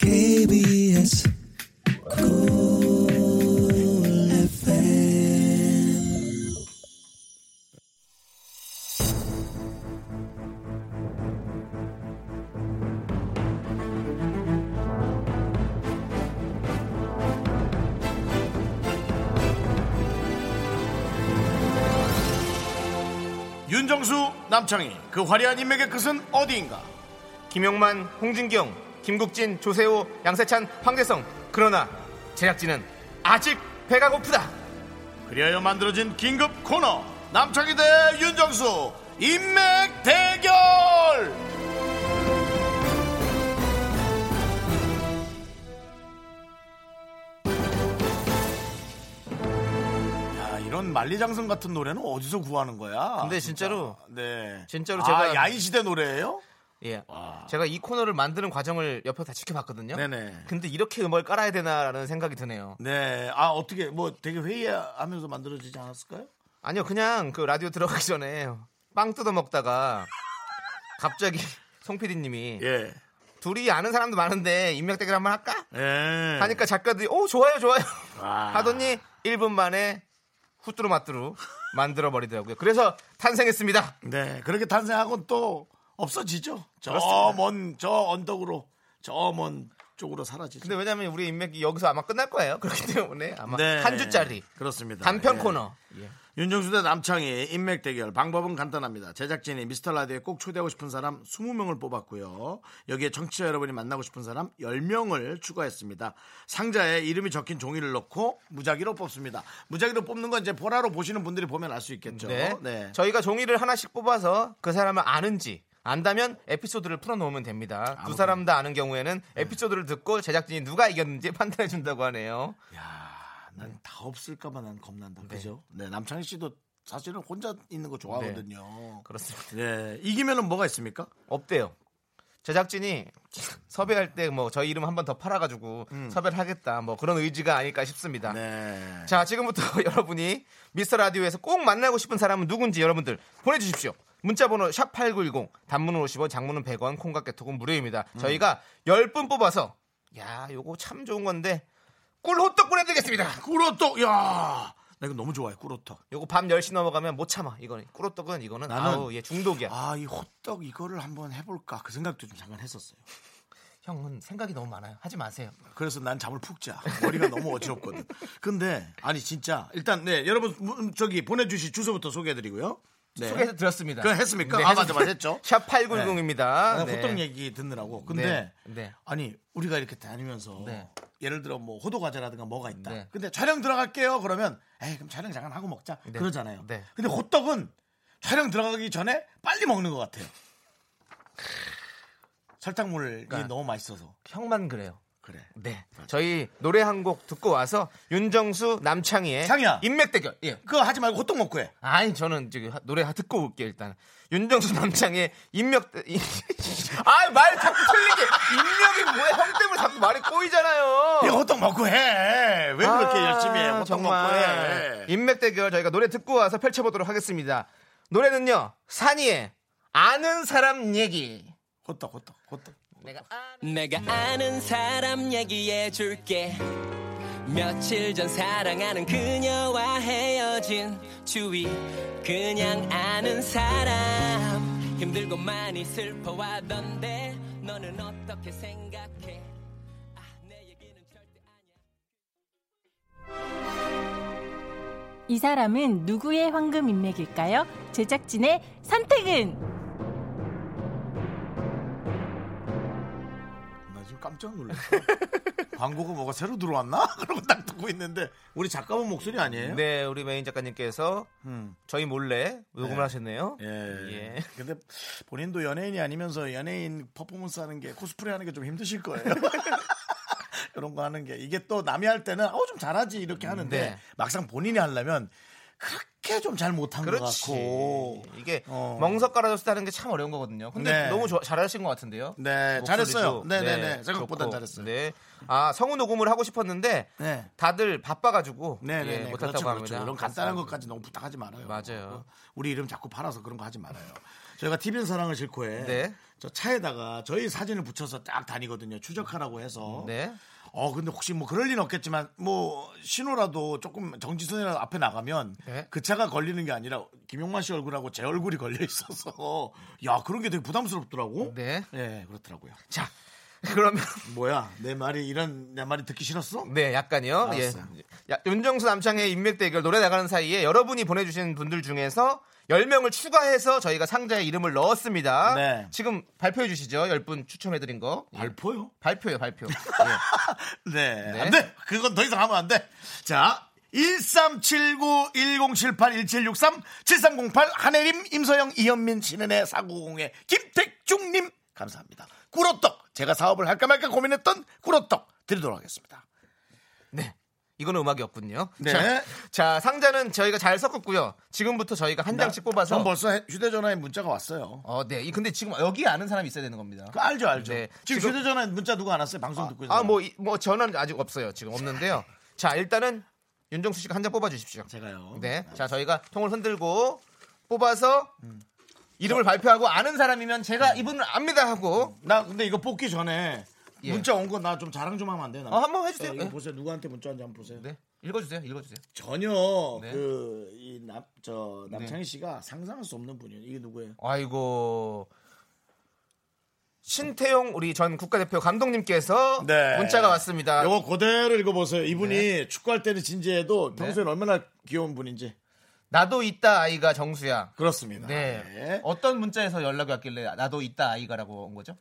케이비에스 쿨에프엠 윤정수 남창희 그 화려한 인맥의 끝은 어디인가. 김용만, 홍진경, 김국진, 조세호, 양세찬, 황재성. 그러나 제작진은 아직 배가 고프다. 그리하여 만들어진 긴급 코너 남창희 대 윤정수 인맥 대결. 이런 만리장성 같은 노래는 어디서 구하는 거야? 근데 진짜로, 진짜. 네, 진짜로 제가 아, 야인시대 노래예요? 예, 와. 제가 이 코너를 만드는 과정을 옆에서 다 지켜봤거든요. 네네. 근데 이렇게 음악을 깔아야 되나라는 생각이 드네요. 네, 아 어떻게 뭐 되게 회의하면서 만들어지지 않았을까요? 아니요, 그냥 그 라디오 들어가기 전에 빵 뜯어 먹다가 갑자기 송 피디님이 예. 둘이 아는 사람도 많은데 인맥 대결 한번 할까? 예. 하니까 작가들이 오 좋아요 좋아요 와. 하더니 일 분 만에 후뚜루 마뚜루 만들어버리더라고요. 그래서 탄생했습니다. 네, 그렇게 탄생하고 또 없어지죠. 저 먼 저 언덕으로 저 먼 쪽으로 사라지죠. 근데 왜냐하면 우리 인맥이 여기서 아마 끝날 거예요. 그렇기 때문에 아마 네, 한 주짜리 그렇습니다. 단편 예. 코너. 예. 윤정수 대 남창희 인맥 대결 방법은 간단합니다. 제작진이 미스터라디오에 꼭 초대하고 싶은 사람 스무 명을 뽑았고요. 여기에 청취자 여러분이 만나고 싶은 사람 열 명을 추가했습니다. 상자에 이름이 적힌 종이를 넣고 무작위로 뽑습니다. 무작위로 뽑는 건 이제 보라로 보시는 분들이 보면 알 수 있겠죠. 네. 네. 저희가 종이를 하나씩 뽑아서 그 사람을 아는지 안다면 에피소드를 풀어놓으면 됩니다. 두 사람 다 아는 경우에는 에피소드를 듣고 제작진이 누가 이겼는지 판단해준다고 하네요. 이야. 난 다 없을까봐 난 겁난다. 네. 그죠? 네, 남창희 씨도 사실은 혼자 있는 거 좋아하거든요. 네. 그렇습니다. 네, 이기면은 뭐가 있습니까? 없대요. 제작진이 섭외할 때 뭐 저희 이름 한 번 더 팔아가지고 음. 섭외를 하겠다. 뭐 그런 의지가 아닐까 싶습니다. 네. 자, 지금부터 여러분이 미스터 라디오에서 꼭 만나고 싶은 사람은 누군지 여러분들 보내주십시오. 문자번호 샵팔구일공, 단문은 오십 원, 장문은 백 원, 콩깍개톡은 무료입니다. 음. 저희가 열 분 뽑아서 야, 요거 참 좋은 건데. 꿀호떡 보내드리겠습니다. 꿀호떡, 야, 나 이거 너무 좋아해. 꿀호떡. 요거 밤 열 시 넘어가면 못 참아. 이거는 꿀호떡은 이거는 나는 아우, 얘 중독이야. 아, 이 호떡 이거를 한번 해볼까 그 생각도 좀 잠깐 했었어요. 형은 생각이 너무 많아요. 하지 마세요. 그래서 난 잠을 푹 자. 머리가 너무 어지럽거든. 근데 아니 진짜 일단 네 여러분 저기 보내주신 주소부터 소개해드리고요. 네. 소개해서 드렸습니다. 그 했습니까? 네, 아 맞아 맞아 했죠. 샵 팔구공입니다. 네. 호떡 얘기 듣느라고. 근데 네. 네. 아니 우리가 이렇게 다니면서. 네. 예를 들어 뭐 호두 과자라든가 뭐가 있다. 네. 근데 촬영 들어갈게요. 그러면 에이 그럼 촬영 잠깐 하고 먹자. 네. 그러잖아요. 네. 근데 호떡은 촬영 들어가기 전에 빨리 먹는 것 같아요. 설탕물이 그러니까 너무 맛있어서. 형만 그래요. 그래. 네. 맞아. 저희 노래 한 곡 듣고 와서 윤정수 남창희의 창이야. 인맥 대결. 예. 그거 하지 말고 호떡 먹고 해. 아니 저는 저기 노래 듣고 올게요. 일단 윤정수 남창희의 인맥. 아 말 자꾸 틀리게. 인맥이 뭐야? 형 때문에 자꾸 말이 꼬이잖아요. 야, 호떡 먹고 해. 왜 그렇게 아, 열심히 해? 호떡 정말. 먹고 해. 인맥 대결 저희가 노래 듣고 와서 펼쳐보도록 하겠습니다. 노래는요. 산이의 아는 사람 얘기. 호떡 호떡 호떡. 내가 아는, 내가 아는 사람 얘기해줄게. 며칠 전 사랑하는 그녀와 헤어진 주위. 그냥 아는 사람. 힘들고 많이 슬퍼하던데 너는 어떻게 생각해? 아, 내 얘기는 절대 아니야. 이 사람은 누구의 황금 인맥일까요? 제작진의 선택은? 깜짝 놀랐어. 광고가 뭐가 새로 들어왔나? 그러고 딱 듣고 있는데 우리 작가분 목소리 아니에요? 네, 우리 메인 작가님께서 음. 저희 몰래 녹음을 네. 하셨네요. 예. 예. 근데 본인도 연예인이 아니면서 연예인 퍼포먼스 하는 게 코스프레 하는 게 좀 힘드실 거예요. 이런 거 하는 게 이게 또 남이 할 때는 어, 좀 잘하지 이렇게 하는데 네. 막상 본인이 하려면 그렇게 좀 잘 못한 것 같고 이게 어. 멍석 깔아줬을 때 하는 게 참 어려운 거거든요. 근데 네. 너무 조, 잘하신 것 같은데요. 네, 잘했어요. 네네네. 네, 네. 생각보단 잘했어요. 네. 아 성우 녹음을 하고 싶었는데 네. 다들 바빠가지고 네, 네, 예, 못했다고 그렇죠, 합니다. 그렇죠. 이런 간단한 것까지 너무 부탁하지 말아요. 맞아요. 우리 이름 자꾸 팔아서 그런 거 하지 말아요. 저희가 티비엔 사랑을 싣고 해. 네. 저 차에다가 저희 사진을 붙여서 딱 다니거든요. 추적하라고 해서. 네. 어 근데 혹시 뭐 그럴 리는 없겠지만 뭐 신호라도 조금 정지선이라도 앞에 나가면 네? 그 차가 걸리는 게 아니라 김용만 씨 얼굴하고 제 얼굴이 걸려 있어서 야 그런 게 되게 부담스럽더라고. 네, 네 그렇더라고요. 자 그러면 뭐야? 내 말이 이런 내 말이 듣기 싫었어? 네, 약간요. 예. 야, 윤정수 남창의 인맥 대결 노래 나가는 사이에 여러분이 보내주신 분들 중에서 열 명을 추가해서 저희가 상자에 이름을 넣었습니다. 네. 지금 발표해 주시죠. 열 분 추첨해드린 거. 발표요? 발표요, 발표. 예. 네. 네. 안 돼. 그건 더 이상 하면 안 돼. 자. 일삼칠구 일공칠팔 일칠육삼 칠삼공팔 한혜림 임서영 이현민 신은혜 사구공의 김택중님 감사합니다. 꿀오떡 제가 사업을 할까 말까 고민했던 꿀오떡 드리도록 하겠습니다. 네, 이거는 음악이 없군요. 네. 자, 자 상자는 저희가 잘 섞었고요. 지금부터 저희가 한 나, 장씩 뽑아서. 전 벌써 휴대전화에 문자가 왔어요. 어, 네. 근데 지금 여기 아는 사람이 있어야 되는 겁니다. 그, 알죠, 알죠. 네. 지금, 지금 휴대전화에 문자 누가 안 왔어요? 방송 아, 듣고 있어요. 아, 뭐, 뭐 전화는 아직 없어요. 지금 없는데요. 자, 일단은. 윤정수 씨가 한 장 뽑아 주십시오. 제가요. 네. 자, 저희가 통을 흔들고 뽑아서 음. 이름을 어. 발표하고 아는 사람이면 제가 음. 이분을 압니다 하고. 나 근데 이거 뽑기 전에 예. 문자 온 거 나 좀 자랑 좀 하면 안 돼요? 어, 한번 해 주세요. 네, 이거 네. 보세요. 누구한테 문자 왔는지 한번 보세요. 네. 읽어 주세요. 읽어 주세요. 전혀 네. 그 이 남 저 남창희 씨가 네. 상상할 수 없는 분이에요. 이게 누구예요? 아이고. 신태용 우리 전 국가대표 감독님께서 네. 문자가 왔습니다. 이거 그대로 읽어보세요. 이분이 네. 축구할 때는 진지해도 평소엔 네. 얼마나 귀여운 분인지. 나도 있다 아이가 정수야. 그렇습니다. 네. 네. 어떤 문자에서 연락이 왔길래 나도 있다 아이가라고 온 거죠?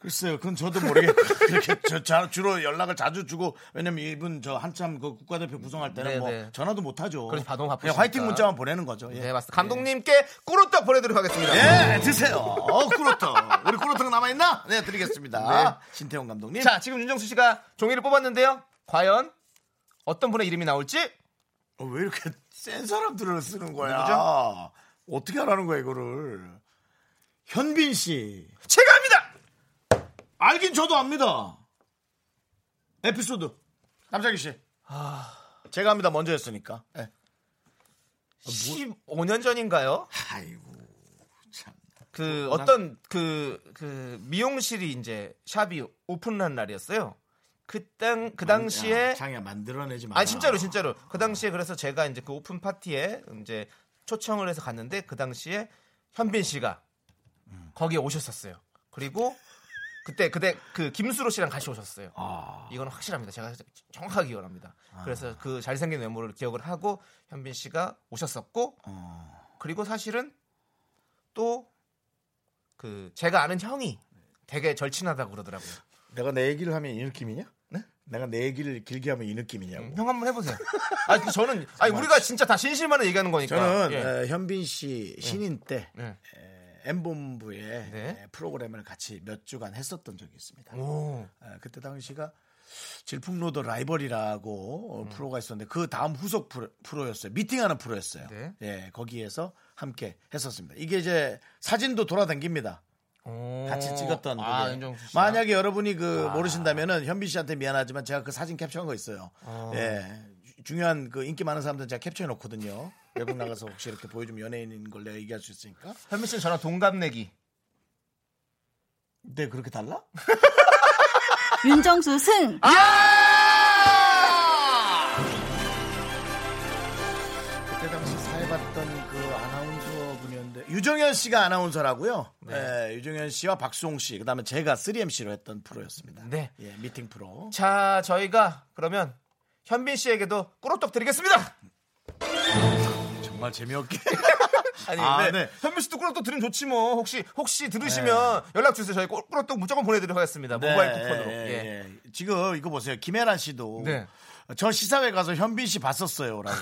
글쎄요. 그건 저도 모르겠고 이렇게 저, 자, 주로 연락을 자주 주고 왜냐면 이분 저 한참 그 국가대표 구성할 때는 네, 뭐 네. 전화도 못하죠. 그래서 바동 바쁘시니까. 화이팅 문자만 보내는 거죠. 예. 네, 맞습니다. 감독님께 꿀오떡 보내드리겠습니다. 네, 드세요. 어, 꿀오떡. 우리 꿀오떡 남아있나? 네, 드리겠습니다. 네. 신태용 감독님. 자, 지금 윤정수 씨가 종이를 뽑았는데요. 과연 어떤 분의 이름이 나올지? 어, 왜 이렇게 센 사람들을 쓰는 거야? 누구죠? 어떻게 하라는 거야, 이거를. 현빈 씨. 제가 합니다. 알긴 저도 압니다. 에피소드. 남자기 씨. 아... 제가 합니다. 먼저 했으니까. 네. 십오 년 전인가요? 아이고 참. 그 워낙... 어떤 그, 그 미용실이 이제 샵이 오픈한 날이었어요. 그, 땅, 그 당시에 장이야 만들어내지 마. 아 진짜로 진짜로. 그 당시에 그래서 제가 이제 그 오픈 파티에 이제 초청을 해서 갔는데 그 당시에 현빈 씨가 음. 거기에 오셨었어요. 그리고 그때 그때 그 김수로 씨랑 같이 오셨어요. 아... 이건 확실합니다. 제가 정확하게 기억합니다. 아... 그래서 그 잘생긴 외모를 기억을 하고 현빈 씨가 오셨었고 아... 그리고 사실은 또 그 제가 아는 형이 되게 절친하다고 그러더라고요. 내가 내 얘기를 하면 이 느낌이냐? 네? 내가 내 얘기를 길게 하면 이 느낌이냐고. 음, 형 한번 해보세요. 아니 저는 아니 우리가 진짜 다 진실만을 얘기하는 거니까. 저는 예. 에, 현빈 씨 신인 예. 때. 예. 에, M본부의 네? 프로그램을 같이 몇 주간 했었던 적이 있습니다. 오. 그때 당시가 질풍노도 라이벌이라고 음. 프로가 있었는데 그 다음 후속 프로, 프로였어요. 미팅하는 프로였어요. 네? 예, 거기에서 함께 했었습니다. 이게 이제 사진도 돌아다닙니다. 오. 같이 찍었던 아, 만약에 여러분이 그 아. 모르신다면은 현빈 씨한테 미안하지만 제가 그 사진 캡처한 거 있어요. 아. 예, 중요한 그 인기 많은 사람들은 제가 캡처해 놓거든요. 외국 나가서 혹시 이렇게 보여주면 연예인인 걸 내가 얘기할 수 있으니까. 현빈 씨 저랑 동갑내기. 네 그렇게 달라? 윤정수 승. 아! 야! 그때 당시 사회봤던 그 아나운서 분이었는데 유정현 씨가 아나운서라고요. 네, 네 유정현 씨와 박수홍 씨 그다음에 제가 쓰리 엠씨로 했던 프로였습니다. 네, 예, 미팅 프로. 자 저희가 그러면 현빈 씨에게도 꿀오떡 드리겠습니다. 정말 재미없게. 아니, 아, 네. 네. 현빈 씨도 꿀오떡 들으면 좋지 뭐. 혹시 혹시 들으시면 네. 연락 주세요. 저희 꿀오떡 무조건 보내드리겠습니다. 네. 모바일 쿠폰으로. 네. 예. 지금 이거 보세요. 김혜란 씨도 네. 저 시사회 가서 현빈 씨 봤었어요라고.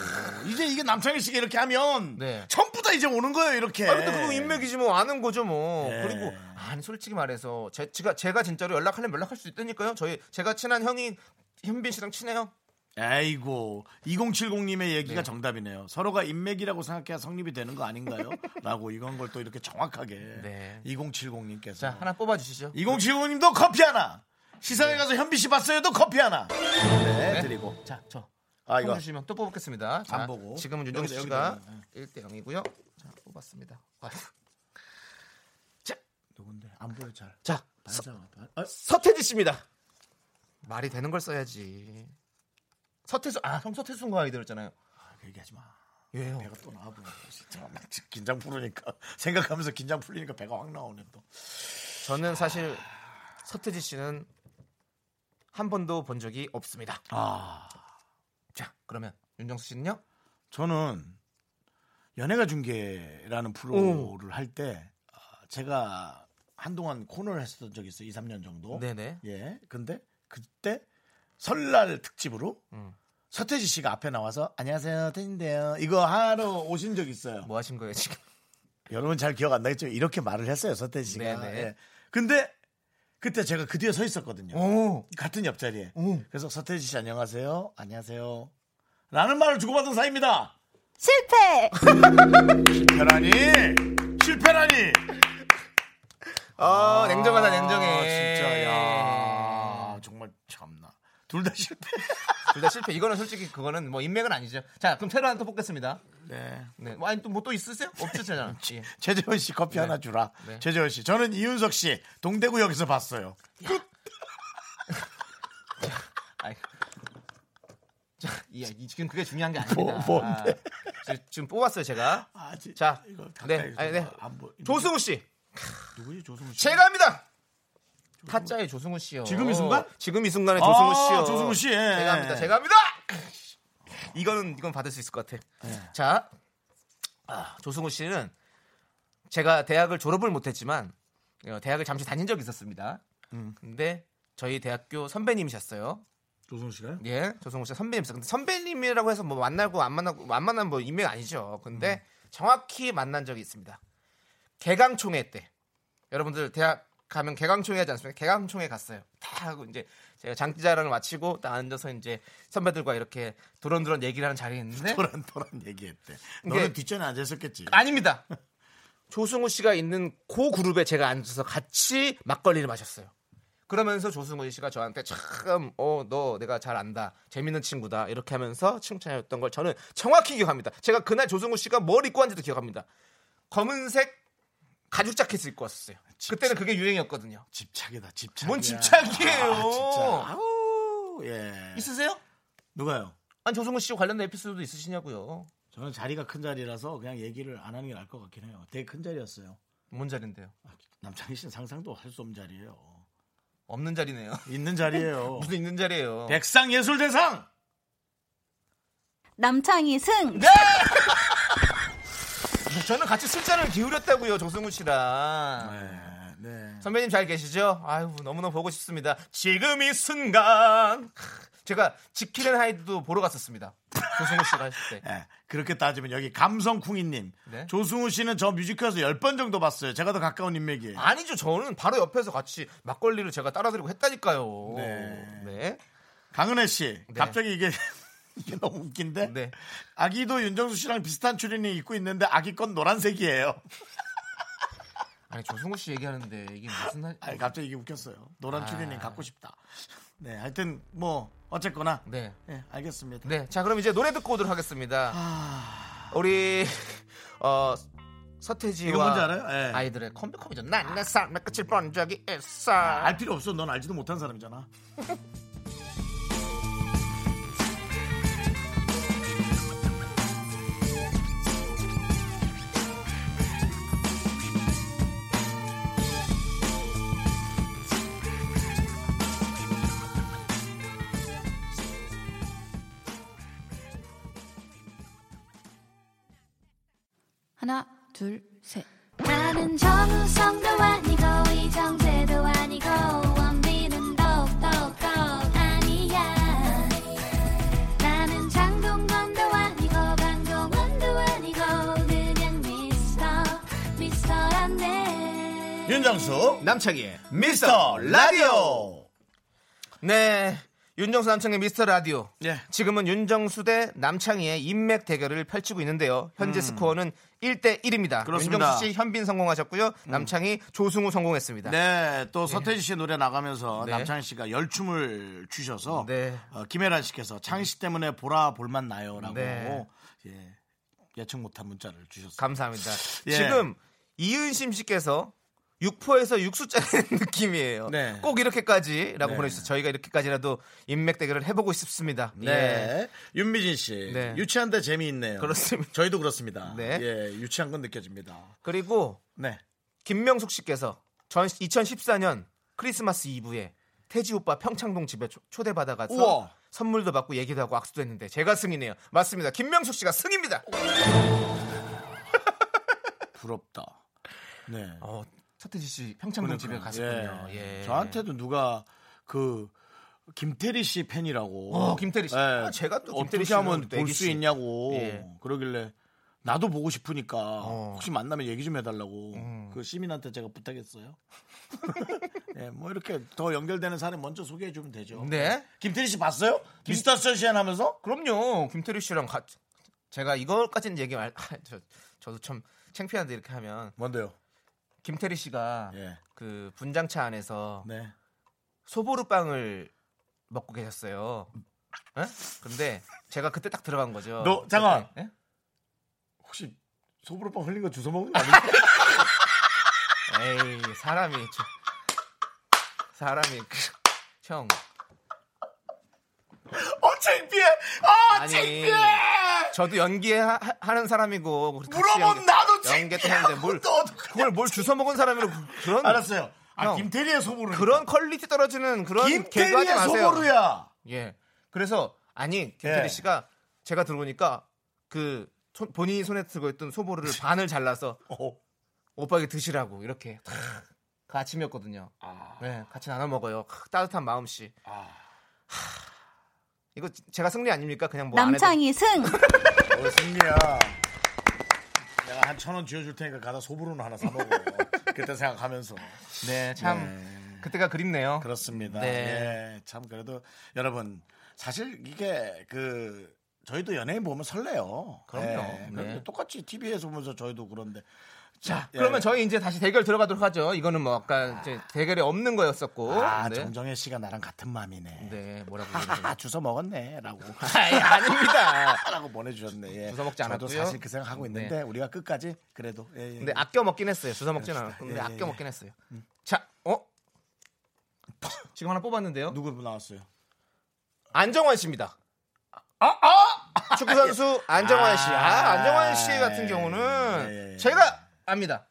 이제 이게 남창희 씨가 이렇게 하면 네. 전부 다 이제 오는 거예요 이렇게. 아, 근데 그거 인맥이지 뭐 아는 거죠 뭐. 네. 그리고 아니 솔직히 말해서 제, 제가 제가 진짜로 연락하려면 연락할 수 있다니까요. 저희 제가 친한 형이 현빈 씨랑 친해요. 아이고 이공칠공님의 얘기가 네. 정답이네요. 서로가 인맥이라고 생각해야 성립이 되는 거 아닌가요? 라고 이건 걸 또 이렇게 정확하게 네. 이공칠공님께서 자 하나 뽑아주시죠. 이공칠공님도 커피 하나 시상에 네. 가서 현빈씨 봤어요도 커피 하나 네, 네. 드리고 자 저 아, 이거 주시면 또 뽑겠습니다. 자, 안 보고 지금은 윤정수 씨가 일 대 영이고요 자 뽑았습니다. 자 누군데 안 보여 잘. 자 서, 아, 서태지 씨입니다. 말이 되는 걸 써야지. 서태수 아 형 서태수인 거 아이 들었잖아요. 아, 그 얘기하지 마. 왜요? 배가 또 나와 보네. 진짜 막 긴장 풀으니까 생각하면서 긴장 풀리니까 배가 확 나오네 또. 저는 사실 아... 서태지 씨는 한 번도 본 적이 없습니다. 아, 자 그러면 윤정수 씨는요? 저는 연예가 중계라는 프로를 할 때 제가 한동안 코너를 했었던 적이 있어요. 이삼 년 정도. 네네. 예. 근데 그때 설날 특집으로 음. 서태지 씨가 앞에 나와서 안녕하세요, 태진데요. 이거 하러 오신 적 있어요. 뭐 하신 거예요 지금? 여러분 잘 기억 안 나겠죠? 이렇게 말을 했어요 서태지 씨가. 네네. 예. 근데 그때 제가 그 뒤에 서 있었거든요. 오. 같은 옆자리에. 오. 그래서 서태지 씨 안녕하세요. 안녕하세요. 라는 말을 주고받은 사이입니다. 실패. 실패라니. 실패라니. 아, 아 냉정하다 냉정해. 진짜 야 정말 참나. 둘 다 실패. 둘 다 실패. 이거는 솔직히 그거는 뭐 인맥은 아니죠. 자 그럼 테러 하나 또 뽑겠습니다. 네. 네. 뭐 아니 또 뭐 또 있으세요? 없죠 제가. 예. 최재원 씨 커피 네. 하나 주라. 네. 최재원 씨. 저는 이윤석 씨 동대구역에서 봤어요. 아이. 자, 이, 이, 지금 그게 중요한 게 아닙니다. 뭐, 뭔데? 아, 지금 뽑았어요 제가. 아, 지, 자, 이거 네, 아니, 네. 뭐, 조승우 씨. 누구지 조승우 씨? 제가 합니다. 타짜의 조승우 씨요. 지금 이 순간? 지금 이 순간에 조승우 씨요. 아, 조승우 씨. 예. 제가 합니다. 제가 합니다. 이거는 이건 받을 수 있을 것 같아. 예. 자, 아, 조승우 씨는 제가 대학을 졸업을 못했지만 대학을 잠시 다닌 적이 있었습니다. 음. 근데 저희 대학교 선배님이셨어요. 조승우 씨가요? 예, 조승우 씨 선배님이세요. 근데 선배님이라고 해서 뭐 만나고 안 만나고 안 만난 뭐 인맥 아니죠. 근데 음. 정확히 만난 적이 있습니다. 개강총회 때 여러분들 대학 가면 개강총회 하지 않습니까? 개강총회 갔어요. 다 하고 이제 제가 장기자랑을 마치고 딱 앉아서 이제 선배들과 이렇게 도란도란 얘기를 하는 자리에 있는데 도란도란 얘기했대. 너는 뒷전에 앉아 있었겠지. 아닙니다. 조승우 씨가 있는 그 그룹에 제가 앉아서 같이 막걸리를 마셨어요. 그러면서 조승우 씨가 저한테 참 어 너 내가 잘 안다 재밌는 친구다 이렇게 하면서 칭찬했던 걸 저는 정확히 기억합니다. 제가 그날 조승우 씨가 뭘 입고 왔는지도 기억합니다. 검은색 가죽 자켓을 입고 왔었어요. 집착. 그때는 그게 유행이었거든요. 집착이다 집착. 뭔 집착이에요? 아, 진짜. 아우 예. 있으세요? 누가요? 아니 조승우 씨 관련된 에피소드도 있으시냐고요? 저는 자리가 큰 자리라서 그냥 얘기를 안 하는 게 나을 것 같긴 해요. 되게 큰 자리였어요. 뭔 자리인데요? 아, 남창희 씨는 상상도 할 수 없는 자리예요. 없는 자리네요. 있는 자리예요. 무슨 있는 자리예요? 백상예술대상 남창희 승. 네. 저는 같이 술잔을 기울였다고요, 조승우 씨랑. 네, 네. 선배님 잘 계시죠? 아유 너무너무 보고 싶습니다. 지금 이 순간. 제가 지킬앤 하이드도 보러 갔었습니다. 조승우 씨가 하실 때. 네, 그렇게 따지면 여기 감성쿵이님. 네? 조승우 씨는 저 뮤지컬에서 열 번 정도 봤어요. 제가 더 가까운 인맥이에요. 아니죠. 저는 바로 옆에서 같이 막걸리를 제가 따라드리고 했다니까요. 네. 네. 강은혜 씨. 네. 갑자기 이게, 이게 너무 웃긴데. 네. 아기도 윤정수 씨랑 비슷한 추리닝 입고 있는데 아기 건 노란색이에요. 아니 조승우 씨 얘기하는데 이게 무슨 날? 아니 갑자기 이게 웃겼어요. 노란 추리닝 아... 갖고 싶다. 네, 하여튼 뭐 어쨌거나 네, 네 알겠습니다. 네, 자 그럼 이제 노래 듣고 오도록 하겠습니다. 아... 우리 어 서태지와 네. 아이들의 컴백홈이죠. 난 내 삶의 끝을 본 적이 있어. 아, 알 필요 없어. 넌 알지도 못한 사람이잖아. 하나 둘 셋. 나는 정우성도 아니고 이정재도 아니고 원빈은 더욱더 아니야. 나는 장동건도 아니고 강동원도 아니고 그냥 미스터 미스터란데. 윤정수 남창희의 미스터 라디오. 네. 윤정수 남창희 미스터 라디오. 예. 지금은 윤정수 대 남창희의 인맥 대결을 펼치고 있는데요. 현재 음. 스코어는 일 대 일입니다. 그렇습니다. 윤정수 씨 현빈 성공하셨고요. 음. 남창희 조승우 성공했습니다. 네. 또 네. 서태지 씨 노래 나가면서 네. 남창희 씨가 열춤을 주셔서 네. 어, 김혜란 씨께서 창희 씨 때문에 보라 볼만 나요라고 네. 예. 예측 못한 문자를 주셨습니다. 감사합니다. 예. 지금 이은심 씨께서 육포에서 육수 짜는 느낌이에요. 네. 꼭 이렇게까지라고 네. 보내주셔서 저희가 이렇게까지라도 인맥 대결을 해보고 싶습니다. 네. 예. 윤미진 씨. 네. 유치한데 재미있네요. 그렇습니다. 저희도 그렇습니다. 네. 예, 유치한 건 느껴집니다. 그리고 네. 김명숙 씨께서 전 이천십사 년 크리스마스 이브에 태지 오빠 평창동 집에 초대받아가서 우와. 선물도 받고 얘기도 하고 악수도 했는데 제가 승이네요. 맞습니다. 김명숙 씨가 승입니다. 부럽다. 네. 어, 서태지 씨 평창동 그러니까. 집에 갔었군요. 예. 예. 저한테도 누가 그 김태리 씨 팬이라고. 어, 김태리 씨. 예. 아, 제가 또 김태리 씨 하면 볼 수 있냐고. 예. 그러길래 나도 보고 싶으니까 어. 혹시 만나면 얘기 좀 해달라고 음. 그 시민한테 제가 부탁했어요. 네, 뭐 이렇게 더 연결되는 사람 먼저 소개해주면 되죠. 네. 김태리 씨 봤어요? 김... 미스터 선샤인 하면서? 그럼요. 김태리 씨랑 가... 제가 이걸까지는 얘기 말. 저, 저도 참 창피한데 이렇게 하면. 뭔데요? 김태리 씨가 예. 그 분장차 안에서 네. 소보루빵을 먹고 계셨어요. 네? 근데 제가 그때 딱 들어간 거죠. 너 잠깐. 네? 혹시 소보루빵 흘린 거 주워 먹은 거 아니야? 에이 사람이 사람이 형 어 창피해 아 창피해 저도 연기하는 사람이고 물어본 나도 창피해 뭘 그걸 뭘 주워 먹은 사람이라고 그런 알았어요 아 김태리의 소보루 그런 퀄리티 떨어지는 그런 개그하지 마세요. 김태리의 소보루야 예 그래서 아니 김태리 씨가 제가 들어오니까 그 손, 본인이 손에 들고 있던 소보루를 반을 잘라서 어. 오빠에게 드시라고 이렇게 그 아침이었거든요. 아. 네, 같이 나눠 먹어요. 따뜻한 마음씨. 아. 하... 이거 제가 승리 아닙니까? 그냥 뭐 남창이 해도... 승. 어, 승리야. 내가 한 천 원 쥐어줄 테니까 가다 소보루는 하나 사 먹어. 그때 생각하면서. 네, 참 네. 그때가 그립네요. 그렇습니다. 네. 예, 참 그래도 여러분 사실 이게 그. 저희도 연예인 보면 설레요. 그럼요. 네, 네. 똑같이 티비에서 보면서 저희도 그런데. 자, 예. 그러면 저희 이제 다시 대결 들어가도록 하죠. 이거는 뭐 아까 아. 이제 대결이 없는 거였었고. 아, 네. 정정혜 씨가 나랑 같은 마음이네. 네, 뭐라고. 하하, 주워 먹었네라고. 아니, 아닙니다. 라고 보내주셨네. 예. 주워 먹지 않았고요. 저도 사실 그 생각하고 있는데 네. 우리가 끝까지 그래도. 예, 예. 근데 아껴 먹긴 했어요. 주워 먹진 않았고. 근데 예, 예, 아껴 먹긴 했어요. 음. 자, 어? 지금 하나 뽑았는데요. 누구 나왔어요? 안정환 씨입니다. 아, 아! 축구 선수 안정환 씨. 아, 안정환 씨 같은 경우는 예, 예, 예. 제가 압니다.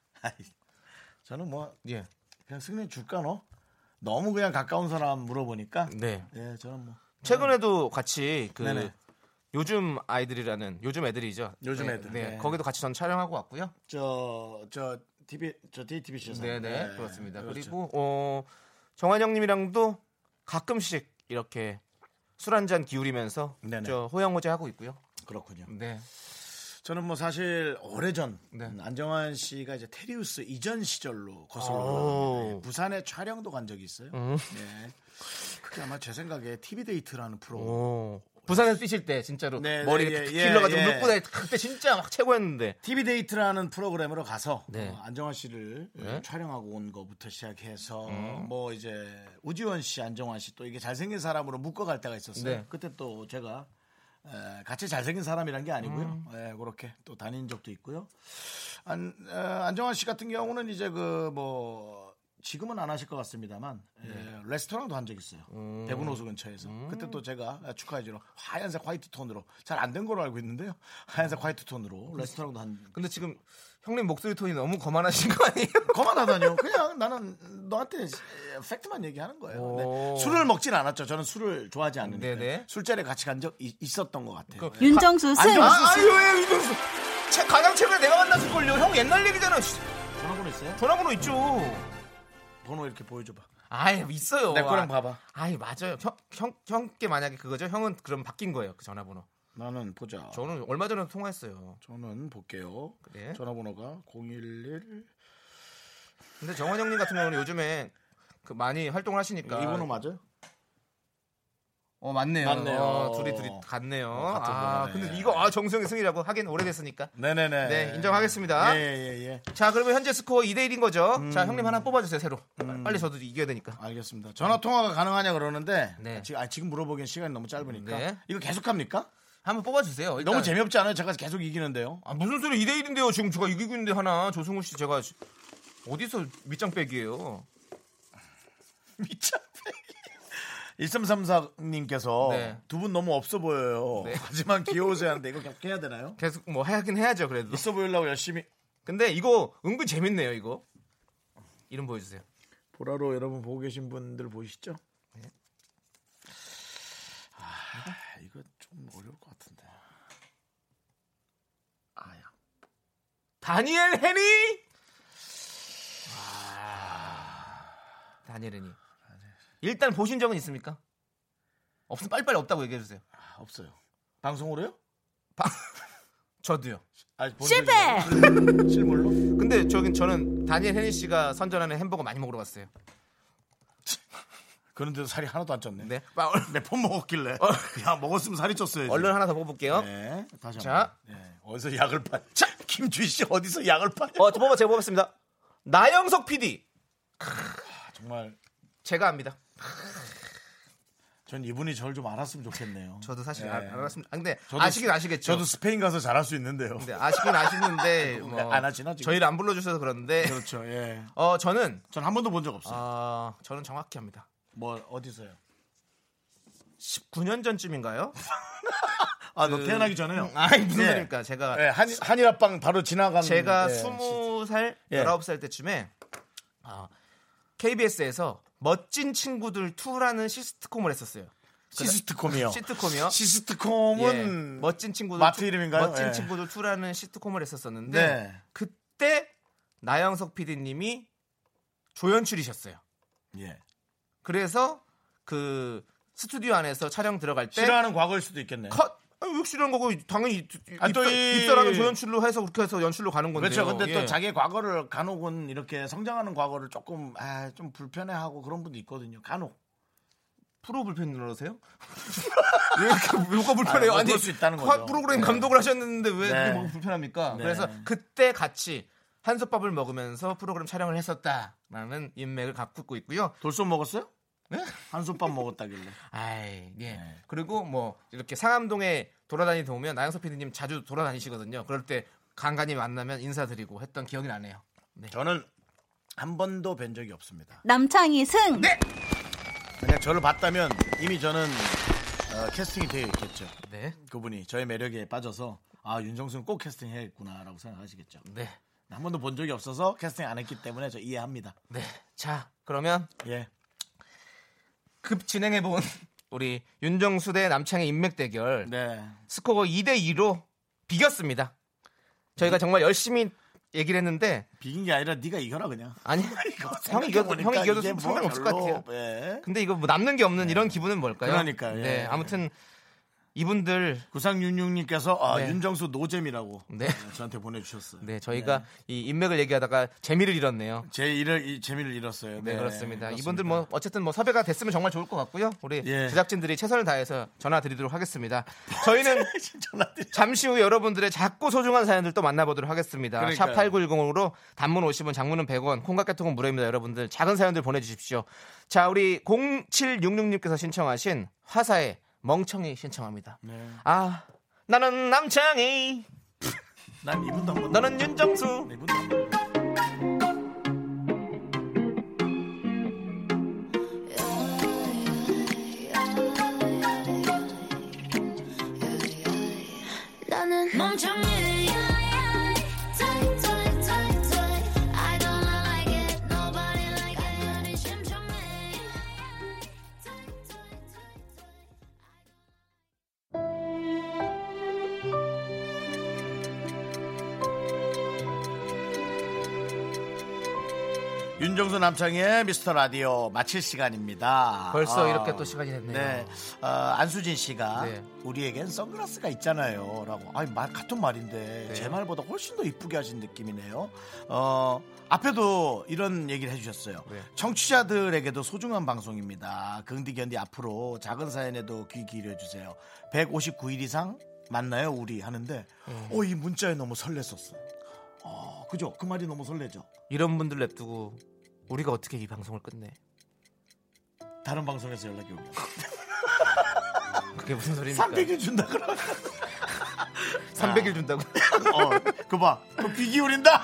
저는 뭐 예. 그냥 승리 줄까 너? 너무 그냥 가까운 사람 물어보니까. 네. 예, 저는 뭐 최근에도 같이 그 네네. 요즘 아이들이라는 요즘 애들이죠. 요즘 애들. 네. 네. 네. 거기도 같이 전 촬영하고 왔고요. 저 저 티비 저 데이티비씨에서. 네, 네. 그렇습니다. 그렇죠. 그리고 어 정환 형님이랑도 가끔씩 이렇게 술 한잔 기울이면서 네네. 저 호영호제 하고 있고요. 그렇군요. 네. 저는 뭐 사실 오래전 네. 안정환 씨가 이제 테리우스 이전 시절로 거슬러 네. 부산에 촬영도 간 적이 있어요. 음. 네. 그게 아마 제 생각에 티비 데이트라는 프로. 오. 부산에서 뛰실 때 진짜로 네, 머리 네, 이렇게 예, 길러가지고 묶고 예. 그때 진짜 막 최고였는데. 티비 데이트라는 프로그램으로 가서 네. 어, 안정환 씨를 네. 촬영하고 온 거부터 시작해서 음. 뭐 이제 우지원 씨, 안정환 씨 또 이게 잘생긴 사람으로 묶어갈 때가 있었어요. 네. 그때 또 제가 에, 같이 잘생긴 사람이란 게 아니고요. 음. 에, 그렇게 또 다닌 적도 있고요. 안 에, 안정환 씨 같은 경우는 이제 그 뭐. 지금은 안 하실 것 같습니다만 네. 예, 레스토랑도 한 적 있어요. 음. 대구노수 근처에서. 음. 그때 또 제가 축하해주러 하얀색 화이트 톤으로 잘 안 된 걸로 알고 있는데요. 하얀색 화이트 톤으로 레스토랑도 한. 근데 지금 형님 목소리 톤이 너무 거만하신 거 아니에요? 거만하다뇨. 그냥 나는 너한테 팩트만 얘기하는 거예요. 네. 술을 먹진 않았죠. 저는 술을 좋아하지 않는데 술자리에 같이 간 적 있었던 것 같아요. 그, 예. 윤정수 쌤. 아, 아, 아유 왜 윤정수. 가장 최근에 내가 만났을걸요. 형 옛날 얘기잖아. 전화번호 있어요? 전화번호 있죠. 번호 이렇게 보여줘봐. 아예 있어요. 내 거랑 봐봐. 아예 맞아요. 형, 형, 형께 만약에 그거죠. 형은 그럼 바뀐 거예요. 그 전화번호. 나는 보자. 저는 얼마 전에 통화했어요. 저는 볼게요. 네. 전화번호가 공일일. 근데 정원 형님 같은 경우는 요즘에 그 많이 활동을 하시니까. 이 번호 맞아요? 어 맞네요. 맞네요. 어, 둘이 둘이 같네요. 어, 아 번호네. 근데 이거 아 정수영의 승리라고 하긴 오래됐으니까. 네네네. 네 인정하겠습니다. 예예예. 예, 예. 자 그러면 현재 스코어 이 대 일인 거죠. 음. 자 형님 하나 뽑아주세요 새로. 음. 빨리 저도 이겨야 되니까. 알겠습니다. 전화 통화가 가능하냐 그러는데 네. 아, 지금 물어보기엔 시간이 너무 짧으니까. 네. 이거 계속 합니까? 한번 뽑아주세요. 일단. 너무 재미없지 않아요? 제가 계속 이기는데요. 아 무슨 소리 이 대 일인데요. 지금 제가 이기고 있는데 하나 조승우 씨 제가 어디서 밑장빼기예요? 밑장. 일삼삼사 님께서 네. 두 분 너무 없어 보여요. 네. 하지만 귀여우세요 하는데 이거 계속 해야 되나요? 계속 뭐 하긴 해야죠 그래도. 있어 보이려고 열심히. 근데 이거 은근 재밌네요 이거. 이름 보여주세요. 보라로 여러분 보고 계신 분들 보이시죠? 네. 아, 이거 좀 어려울 것 같은데. 아야. 다니엘 헤니? 아... 다니엘 헤니. 일단 보신 적은 있습니까? 없으면 빨리빨리 없다고 얘기해 주세요. 아, 없어요. 방송으로요? 방... 저도요. 아니, 실패. 실물로? 근데 저긴 저는 다니엘 헤니 씨가 선전하는 햄버거 많이 먹으러 갔어요. 그런데도 살이 하나도 안 쪘네. 네. 몇 번 먹었길래. 어. 야, 먹었으면 살이 쪘어야지. 얼른 하나 더 먹어볼게요. 네. 다시 자. 네. 어디서 약을 파? 자, 김주희 씨 어디서 약을 파? 어, 저 뽑아 제가 뽑았습니다. 나영석 피디. 아, 정말 제가 압니다. 전 이분이 저를 좀 알았으면 좋겠네요. 저도 사실 네. 알았습니다. 근데 저도, 아시긴 아시겠죠. 저도 스페인 가서 잘할 수 있는데요. 근데 아시긴 아시는데 뭐 안 하시나 지금? 저희를 안 불러주셔서 그런데. 그렇죠. 예. 어 저는 전 한 번도 본 적 없어요. 어, 저는 정확히 합니다. 뭐 어디서요? 십구 년 전쯤인가요? 아, 너 그... 태어나기 전에요? 아니 무슨 소리입니까? 예. 제가 예. 한 한일 합방 바로 지나간. 제가 예. 스무 살, 예. 열아홉 살 때쯤에 어, 케이비에스에서 멋진친구들 투라는 시트콤을 했었어요. 시트콤이요? 시트콤이요. 시트콤은 예, 멋진 친구들 마트 이름인가요? 멋진 예. 친구들 투라는 시트콤을 했었었는데 네. 그때 나영석 피디님이 조연출이셨어요. 예. 그래서 그 스튜디오 안에서 촬영 들어갈 때 싫어하는 과거일 수도 있겠네요. 컷! 왜 싫어하는 거고 당연히 입사라는 이... 조연출로 해서 그렇게 해서 연출로 가는 건데요. 그렇죠. 근데 예. 또 자기의 과거를 간혹은 이렇게 성장하는 과거를 조금 아, 좀 불편해하고 그런 분도 있거든요. 간혹. 프로 불편이라세요? 왜 이렇게 뭐가 불편해요? 아니, 그럴 수 있다는 거죠. 프로그램 네. 감독을 하셨는데 왜 네. 뭐가 불편합니까? 네. 그래서 그때 같이 한솥밥을 먹으면서 프로그램 촬영을 했었다라는 인맥을 갖고 있고요. 돌솥 먹었어요? 네? 한솥밥 먹었다길래. 아이, 예. 네. 그리고 뭐 이렇게 상암동에 돌아다니다 보면 나영석 피디님 자주 돌아다니시거든요. 그럴 때 간간히 만나면 인사드리고 했던 기억이 나네요. 네. 저는 한 번도 뵌 적이 없습니다. 남창희 승. 네. 만약 저를 봤다면 이미 저는 어, 캐스팅이 되어 있겠죠. 네. 그분이 저의 매력에 빠져서 아 윤정수는 꼭 캐스팅해야겠구나라고 생각하시겠죠. 네. 한 번도 본 적이 없어서 캐스팅 안 했기 때문에 저 이해합니다. 네. 자 그러면 예. 급 진행해본 우리 윤정수 대 남창의 인맥 대결 네. 스코어 이 대 이로 비겼습니다. 저희가 네. 정말 열심히 얘기를 했는데 비긴 게 아니라 네가 이겨라 그냥. 아니 형이 이겨도 형이 이겨도 상관없을 것 같아요. 예. 근데 이거 뭐 남는 게 없는 예. 이런 기분은 뭘까요? 그러니까 예. 네 아무튼 이분들 구상윤육님께서 아, 네. 윤정수 노잼이라고 네. 저한테 보내주셨어요. 네 저희가 네. 이 인맥을 얘기하다가 재미를 잃었네요. 제 일을 이, 재미를 잃었어요. 네, 네 그렇습니다. 그렇습니다. 이분들 뭐 어쨌든 뭐 섭외가 됐으면 정말 좋을 것 같고요. 우리 예. 제작진들이 최선을 다해서 전화드리도록 하겠습니다. 저희는 잠시 후 여러분들의 작고 소중한 사연들 또 만나보도록 하겠습니다. 샵 팔구일공으로 단문 오십 원, 장문은 백 원, 콩깍개통은 무료입니다. 여러분들 작은 사연들 보내주십시오. 자 우리 공칠육육님께서 신청하신 화사의 멍청이 신청합니다. 네. 아, 나는 남창희. 난 이분도 한 번. 너는 윤정수. 이분도 한 번. 나는 멍청이. 윤정수 남창희의 미스터라디오 마칠 시간입니다. 벌써 어, 이렇게 또 시간이 됐네요. 네, 어, 안수진 씨가 네. 우리에겐 선글라스가 있잖아요 라고. 아니 말, 같은 말인데 네. 제 말보다 훨씬 더 이쁘게 하신 느낌이네요. 어, 앞에도 이런 얘기를 해주셨어요. 네. 청취자들에게도 소중한 방송입니다. 긍디견디 앞으로 작은 사연에도 귀 기울여주세요. 백오십구 일 이상 만나요 우리 하는데 음. 어, 이 문자에 너무 설렜었어. 어, 그죠? 그 말이 너무 설레죠. 이런 분들 냅두고 우리가 어떻게 이 방송을 끝내? 다른 방송에서 연락이 오면 그게 무슨 소리입니까? 삼백 일 준다 그러면 삼백 일 준다고? 어, 그거 봐, 그거 귀 기울인다.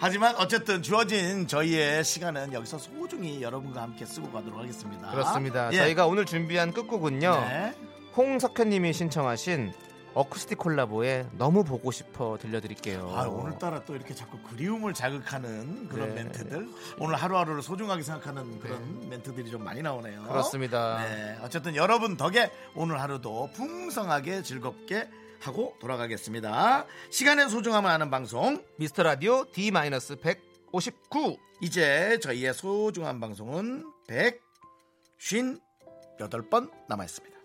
하지만 어쨌든 주어진 저희의 시간은 여기서 소중히 여러분과 함께 쓰고 가도록 하겠습니다. 그렇습니다. 예. 저희가 오늘 준비한 끝곡은요 네. 홍석현님이 신청하신 어쿠스틱 콜라보에 너무 보고 싶어 들려드릴게요. 아, 오늘따라 또 이렇게 자꾸 그리움을 자극하는 그런 네. 멘트들, 오늘 하루하루를 소중하게 생각하는 그런 네. 멘트들이 좀 많이 나오네요. 그렇습니다. 네, 어쨌든 여러분 덕에 오늘 하루도 풍성하게 즐겁게 하고 돌아가겠습니다. 시간의 소중함을 아는 방송 미스터라디오 디 백오십구. 이제 저희의 소중한 방송은 백오십팔 번 남아있습니다.